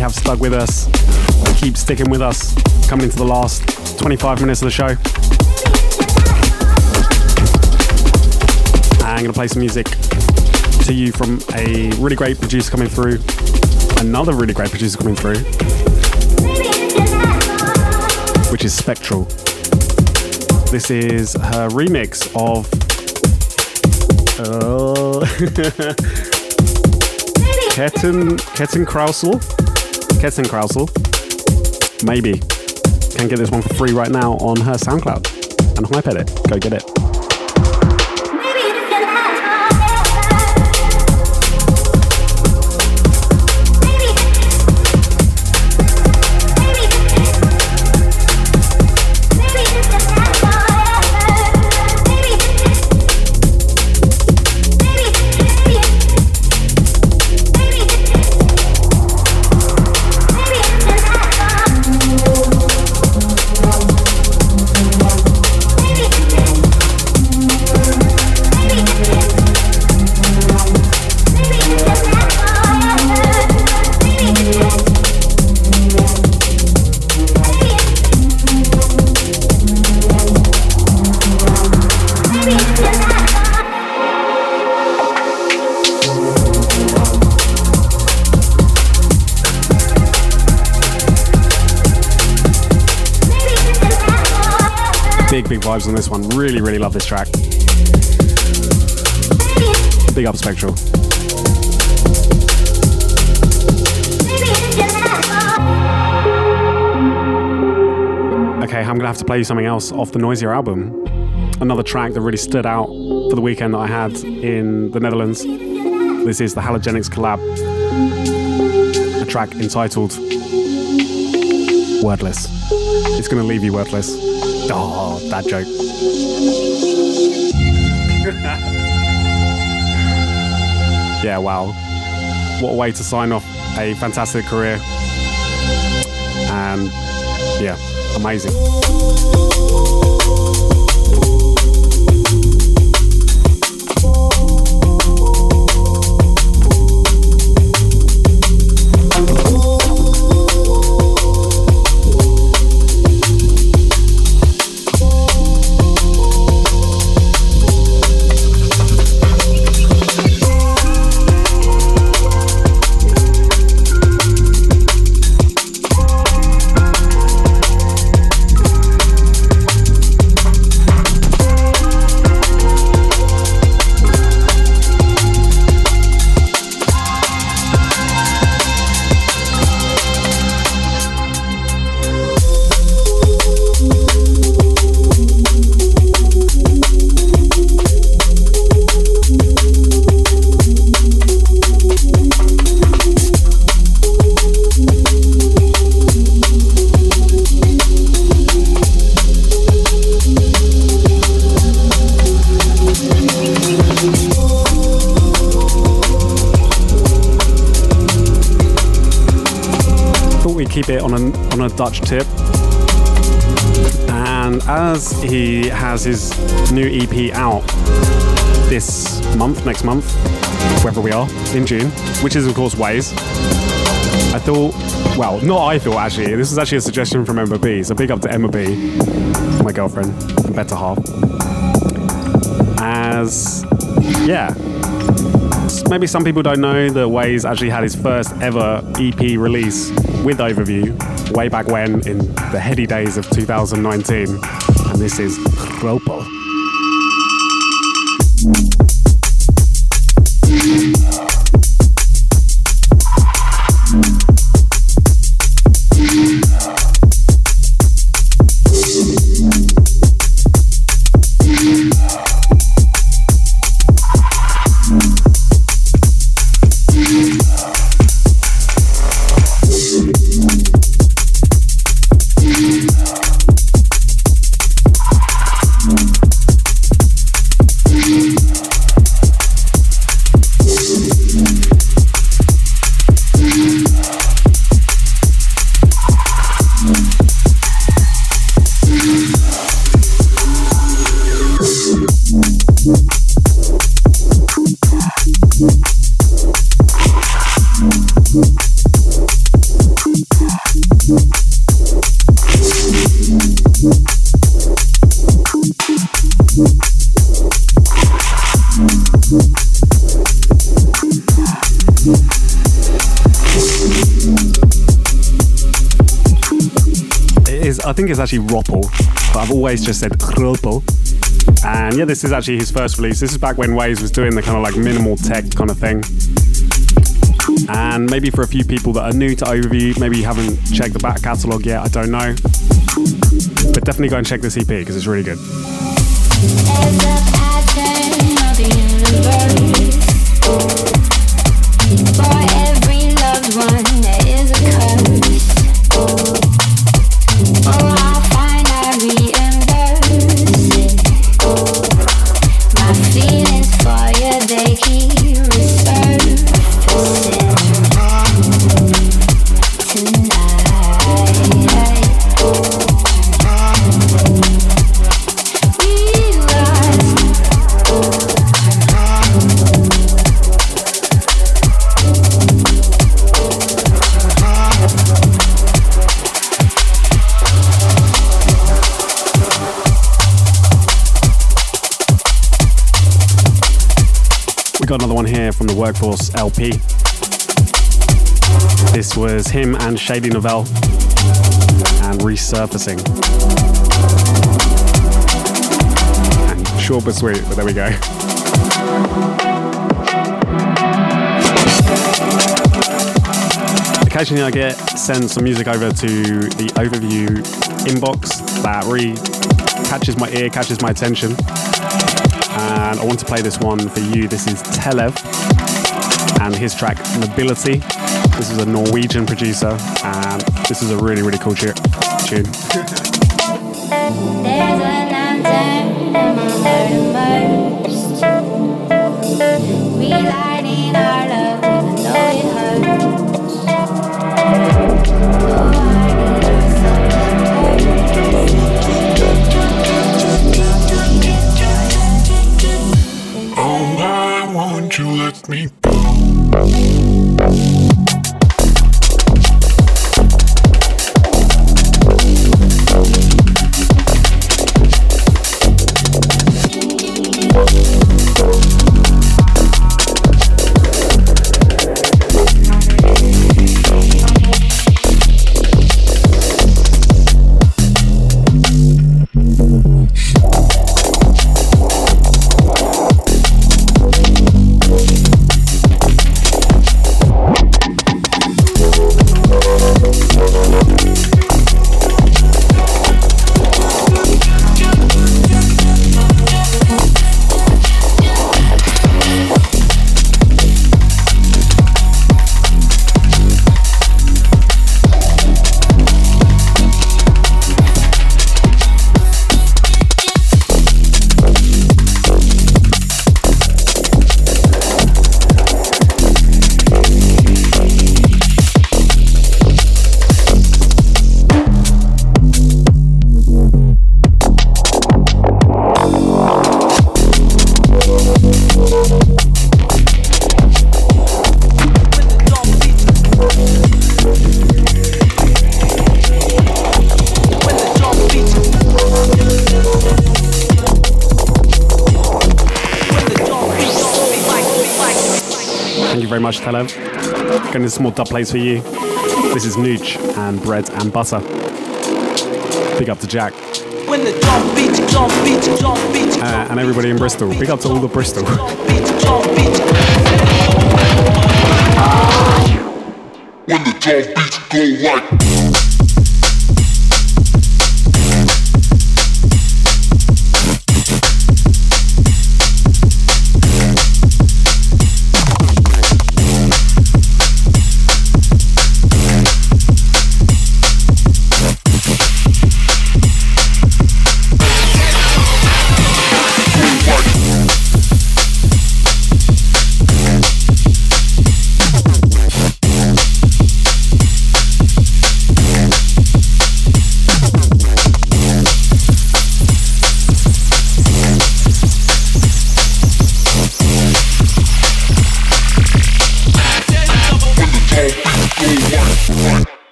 have stuck with us and keep sticking with us coming into the last 25 minutes of the show. And I'm going to play some music to you from a really great producer coming through, another really great producer coming through, which is Spectral. This is her remix of Ketten Krausel, maybe. Can get this one for free right now on her SoundCloud and hype at it. Go get it. Big vibes on this one. Really, really love this track. Big up Spectral. Okay, I'm gonna have to play you something else off the Noisia album. Another track that really stood out for the weekend that I had in the Netherlands. This is the Halogenics collab. A track entitled Wordless. It's gonna leave you wordless. Oh, that joke. Yeah, wow. What a way to sign off a fantastic career. And yeah, amazing. On a Dutch tip, and as he has his new EP out this month, next month, wherever we are, in June, which is of course Waze, this is actually a suggestion from Emma B, so big up to Emma B, my girlfriend, better half, maybe some people don't know that Waze actually had his first ever EP release with Overview way back when in the heady days of 2019, and this is Kropel. I think it's actually Roppo, but I've always just said Roppo. And yeah, this is actually his first release. This is back when Waze was doing the kind of like minimal tech kind of thing. And maybe for a few people that are new to Overview, maybe you haven't checked the back catalogue yet, I don't know. But definitely go and check this EP because it's really good. Got another one here from the Workforce LP. This was him and Shady Novell and Resurfacing. And short but sweet, but there we go. Occasionally I get sent some music over to the Overview inbox that really catches my ear, catches my attention. And I want to play this one for you. This is Telev and his track Mobility. This is a Norwegian producer and this is a really, really cool tune. Hello, going to some more dub plays for you. This is Nooch and Bread and Butter. Big up to Jack. And everybody in Bristol. Big up to all the Bristol. When the drum beats go like.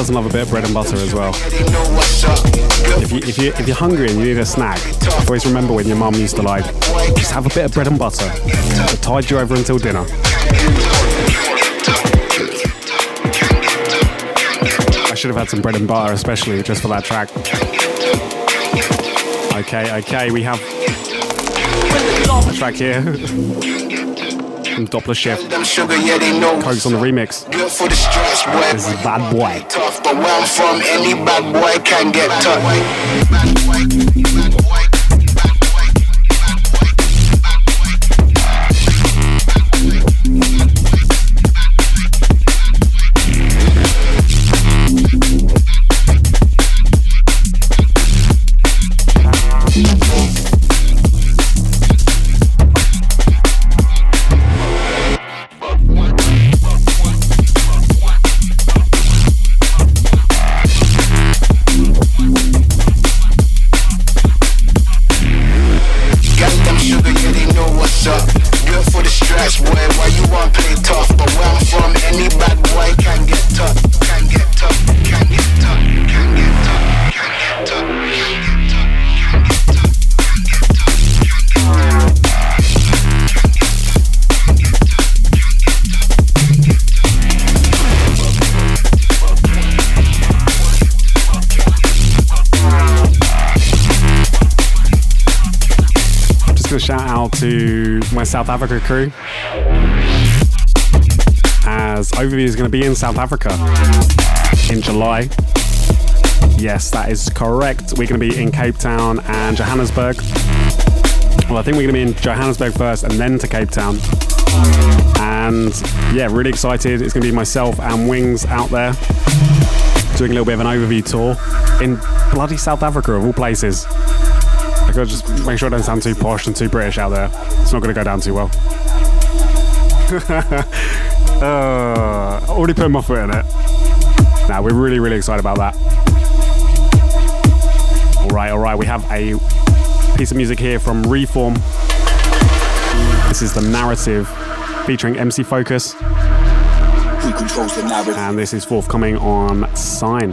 doesn't love a bit of bread and butter as well. If you're hungry and you need a snack, always remember when your mum used to like, just have a bit of bread and butter. It tide you over until dinner. I should have had some bread and butter, especially just for that track. Okay, we have a track here from Doppler Shift. Coke's on the remix. This is Bad Boy. Tough, but where I'm from, any bad boy can get tough. Bad boy. To my South Africa crew, as Overview is going to be in South Africa in July. Yes, that is correct. We're going to be in Cape Town and Johannesburg. Well, I think we're going to be in Johannesburg first and then to Cape Town. And yeah, really excited. It's going to be myself and Wings out there doing a little bit of an Overview tour in bloody South Africa of all places. I gotta just make sure I don't sound too posh and too British out there. It's not gonna go down too well. Already put my foot in it. Now we're really, really excited about that. All right. We have a piece of music here from Reform. This is The Narrative, featuring MC Focus. Who controls the narrative? And this is forthcoming on Sign.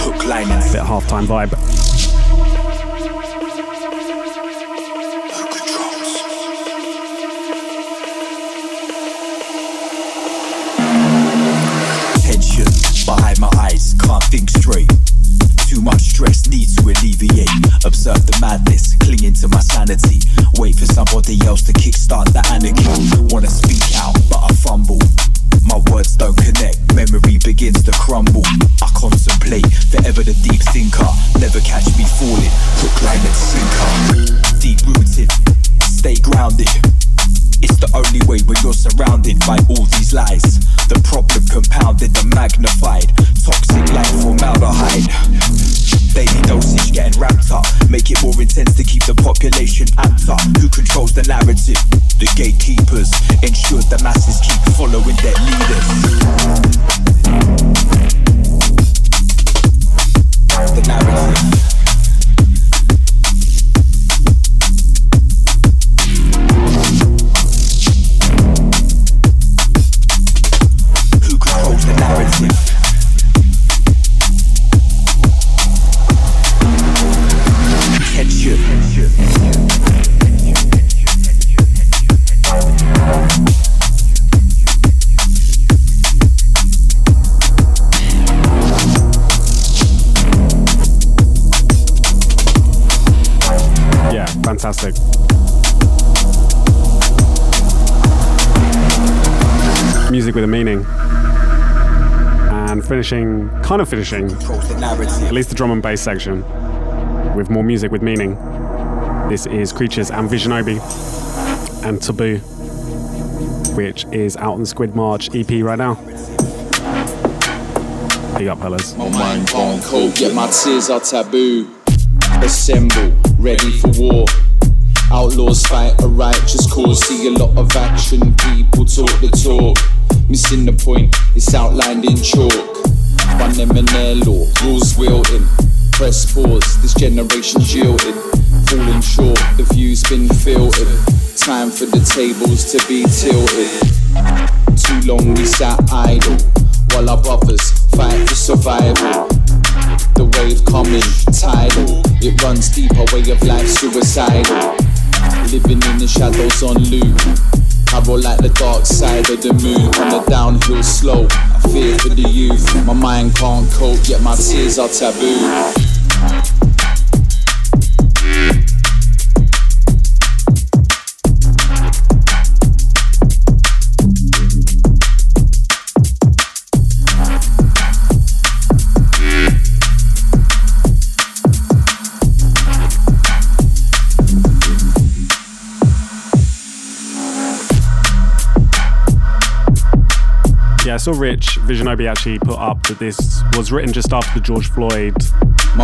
Hook, line, and a bit of halftime vibe. Think straight. Too much stress needs to alleviate. Observe the madness, clinging to my sanity. Wait for somebody else to kickstart the anarchy. Wanna speak out, but I fumble. My words don't connect, memory begins to crumble. I contemplate, forever the deep thinker. Never catch me falling, hook, line and sinker. Deep rooted, stay grounded. It's the only way when you're surrounded by all these lies. The problem compounded and magnified. Toxic like formaldehyde. Daily dosage getting ramped up. Make it more intense to keep the population amped up. Who controls the narrative? The gatekeepers. Ensure the masses keep following their leaders. The narrative. Yeah, fantastic. Music with a meaning. And finishing, at least the drum and bass section, with more music with meaning. This is Creatures and Visionobi and Taboo, which is out on the Squid March EP right now. Big up, fellas. My mind gone cold, yet my tears are taboo. Assemble, ready for war. Outlaws fight a righteous cause. See a lot of action, people talk the talk. Missing the point, it's outlined in chalk. Run them in their law, rules wielding. Press pause, this generation's yielding. Falling short, the view's been filtered. Time for the tables to be tilted. Too long we sat idle. while our brothers fight for survival. The wave coming, tidal, it runs deep, our way of life suicidal. Living in the shadows on loop, I roll like the dark side of the moon. On the downhill slope, I fear for the youth. My mind can't cope, yet my tears are taboo. I saw Rich Visionobi actually put up that this was written just after the George Floyd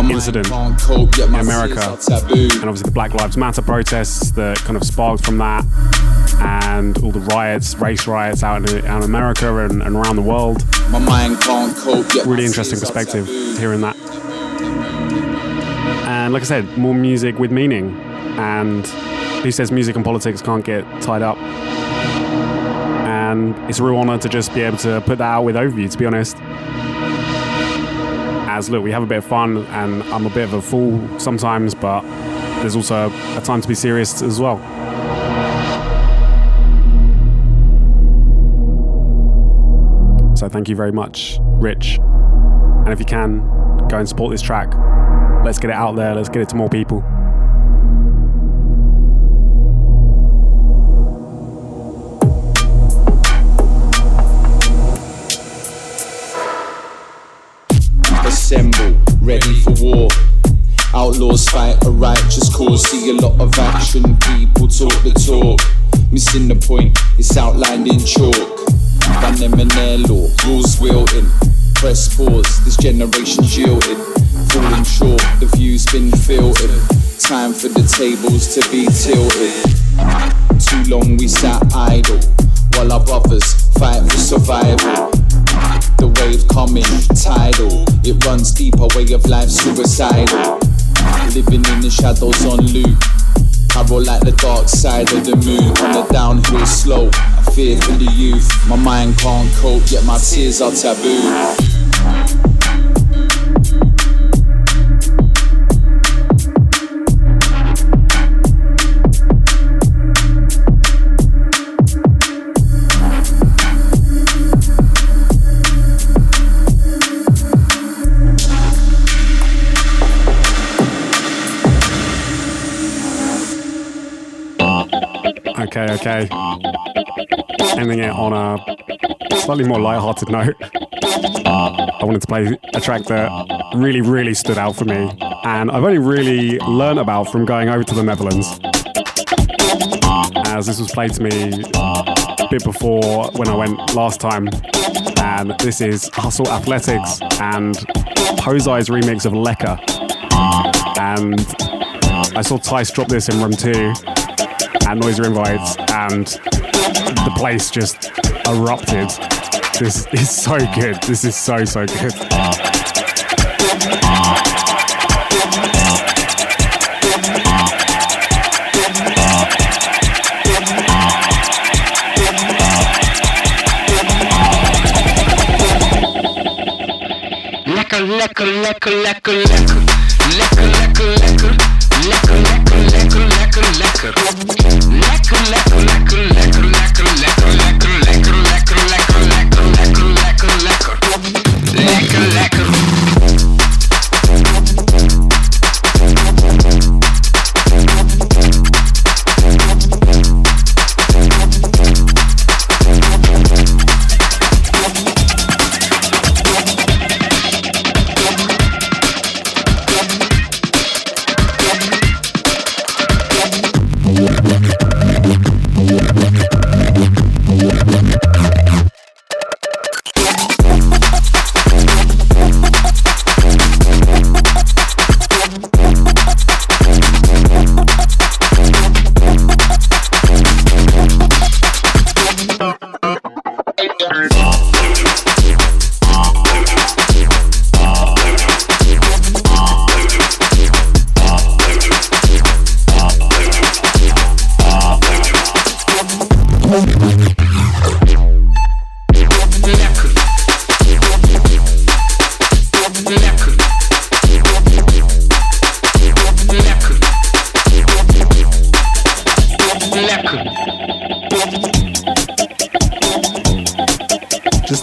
incident in America, and obviously the Black Lives Matter protests that kind of sparked from that, and all the riots, race riots out in America and around the world. My mind can't cope, yet really interesting perspective hearing that. And like I said, more music with meaning, and who says music and politics can't get tied up? And it's a real honor to just be able to put that out with Overview, to be honest. As look, we have a bit of fun, and I'm a bit of a fool sometimes, but there's also a time to be serious as well. So thank you very much, Rich. And if you can, go and support this track. Let's get it out there, let's get it to more people. Assemble, ready for war. Outlaws fight a righteous cause. See a lot of action, people talk the talk. Missing the point, it's outlined in chalk. Van them and their law, rules wielding. Press pause, this generation's yielding. Falling short, the view's been filtered. Time for the tables to be tilted. Too long we sat idle, while our brothers fight for survival. The wave coming, tidal, it runs deep, our way of life suicidal. Living in the shadows on loop, I roll like the dark side of the moon. On the downhill slope, I fear for the youth. My mind can't cope, yet my tears are taboo. Okay. Ending it on a slightly more lighthearted note. I wanted to play a track that really, really stood out for me, and I've only really learned about from going over to the Netherlands, as this was played to me a bit before when I went last time. And this is Hustle Athletics and Posai's remix of Lekker. And I saw Tice drop this in room 2 and Noisia invites, and the place just erupted. This is so good. This is so, so good. Lekker, lekker, lekker, lekker, lekker. Lekker, lekker, lekker. Lekker, lekker, lekker, lekker, lekker. Lekker, lekker, lekker, lekker, lekker, lekker, lekker, lekker, lekker, lekker, lekker, lekker, lekker, lekker. Lekker, lekker. Lekker.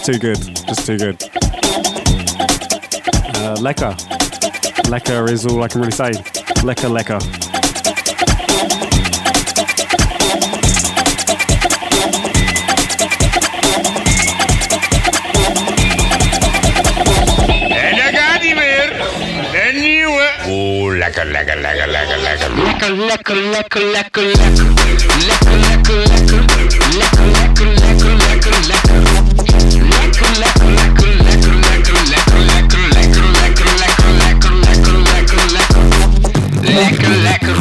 just too good. Just too good. Lekker. Lekker is all I can really say. Lekker, lekker. Lekker, lekker, lekker, lekker, lekker. Lekker, lekker, lekker, lekker, lekker. Lekker, lekker, lekker. Lekker, lekker, lekker, lekker, lekker. Lekker, lekker, lekker, lekker, lekker, lekker, lekker, lekker, lekker, lekker, lekker, lekker, lekker, lekker. Lekker, lekker.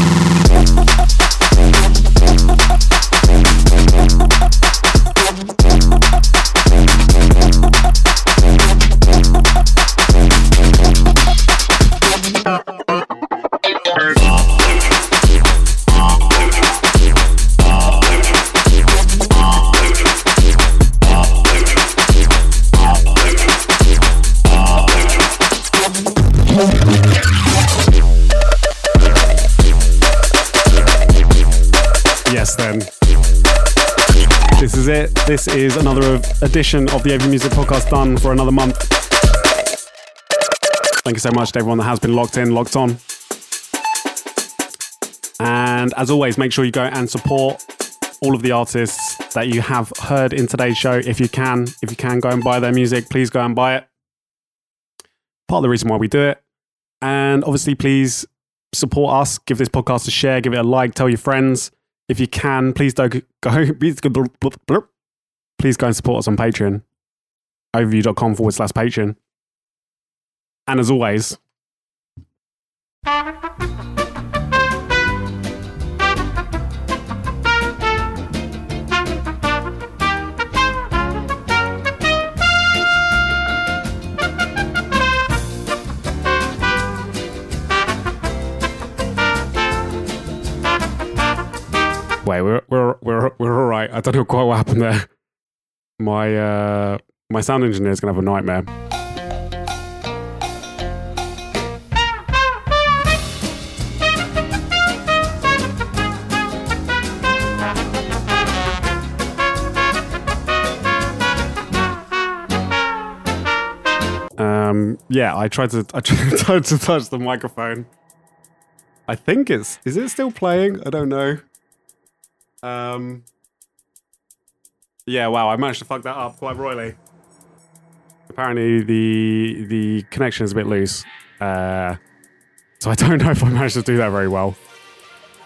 This is another edition of the Overview Music Podcast done for another month. Thank you so much to everyone that has been locked in, locked on. And as always, make sure you go and support all of the artists that you have heard in today's show. If you can, go and buy their music. Please go and buy it. Part of the reason why we do it. And obviously, please support us. Give this podcast a share. Give it a like. Tell your friends. If you can, please don't go. Please go and support us on Patreon, overview.com/Patreon. And as always, wait, we're all right. I don't know quite what happened there. My sound engineer is gonna have a nightmare. Yeah, I tried to touch the microphone. I think is it still playing? I don't know. Yeah, wow, I managed to fuck that up quite royally. Apparently the connection is a bit loose. So I don't know if I managed to do that very well.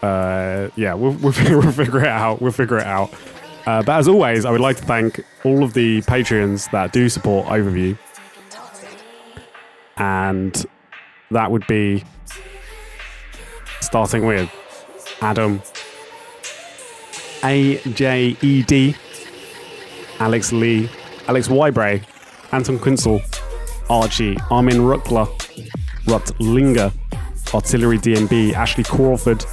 Yeah, we'll figure it out. But as always, I would like to thank all of the Patreons that do support Overview. And that would be starting with Adam, AJED, Alex Lee, Alex Wybray, Anton Quinzel, Archie, Armin Ruckler, Rutlinger, Artillery DMB, Ashley Crawford,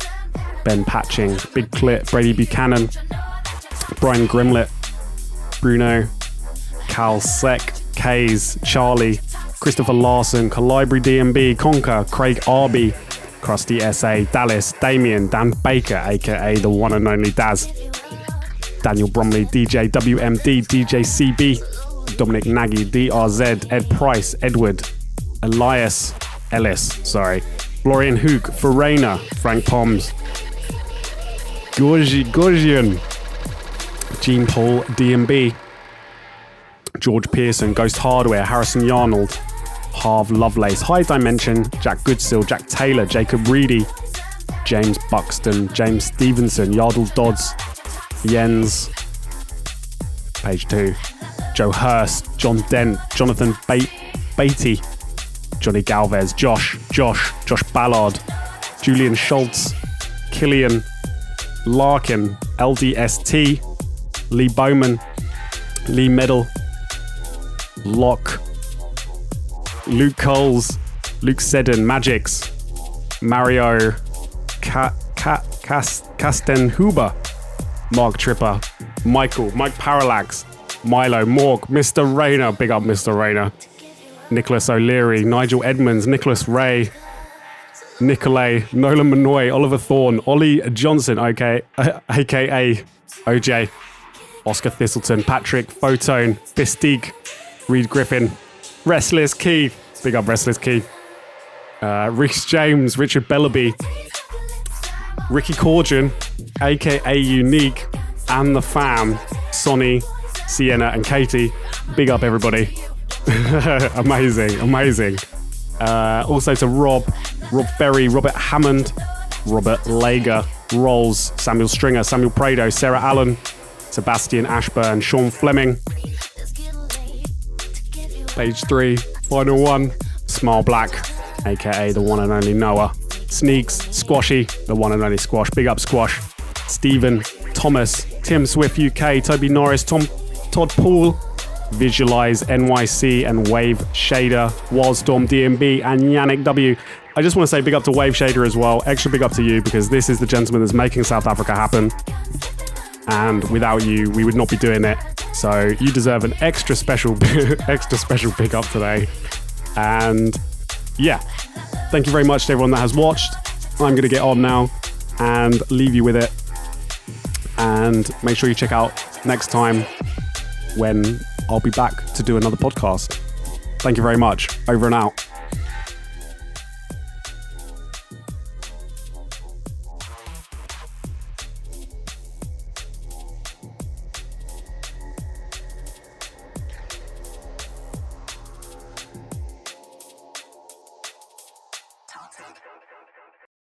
Ben Patching, Big Clit, Brady Buchanan, Brian Grimlett, Bruno, Cal Sec, Kays, Charlie, Christopher Larson, Calibri DMB, Conker, Craig Arby, Krusty SA, Dallas, Damien, Dan Baker, aka the one and only Daz, Daniel Bromley, DJ WMD, DJ CB, Dominic Nagy, DRZ, Ed Price, Edward, Ellis, Florian Hook, Ferena, Frank Poms, Gorgian, Gene Paul, DMB, George Pearson, Ghost Hardware, Harrison Yarnold, Harv Lovelace, High Dimension, Jack Goodsill, Jack Taylor, Jacob Reedy, James Buxton, James Stevenson, Yardle Dodds, Jens, page 2, Joe Hurst, John Dent, Jonathan Beatty, Johnny Galvez, Josh Ballard, Julian Schultz, Killian, Larkin, LDST, Lee Bowman, Lee Middle, Locke, Luke Coles, Luke Seddon, Magix, Mario, Kastenhuber, Mark Tripper, Michael, Mike Parallax, Milo, Morg, Mr. Rayner, big up Mr. Rayner, Nicholas O'Leary, Nigel Edmonds, Nicholas Ray, Nicolay, Nolan Manoy, Oliver Thorne, Ollie Johnson, aka OJ, Oscar Thistleton, Patrick, Photone, Fistique, Reed Griffin, Restless Keith, big up Restless Keith, Reese James, Richard Bellaby, Ricky Corgan, aka Unique, and the fam, Sonny, Sienna, and Katie. Big up everybody. Amazing, amazing. Also to Rob Berry, Robert Hammond, Robert Lager, Rolls, Samuel Stringer, Samuel Prado, Sarah Allen, Sebastian Ashburn, Sean Fleming. Page 3, final one, Smile Black, aka the one and only Noah. Sneaks, Squashy, the one and only Squash, big up Squash. Stephen, Thomas, Tim Swift UK, Toby Norris, Todd Poole, Visualize NYC, and Wave Shader, Wildstorm DMB, and Yannick W. I just want to say big up to Wave Shader as well. Extra big up to you, because this is the gentleman that's making South Africa happen. And without you, we would not be doing it. So you deserve an extra special, extra special big up today. And yeah, thank you very much to everyone that has watched. I'm going to get on now and leave you with it. And make sure you check out next time when I'll be back to do another podcast. Thank you very much. Over and out.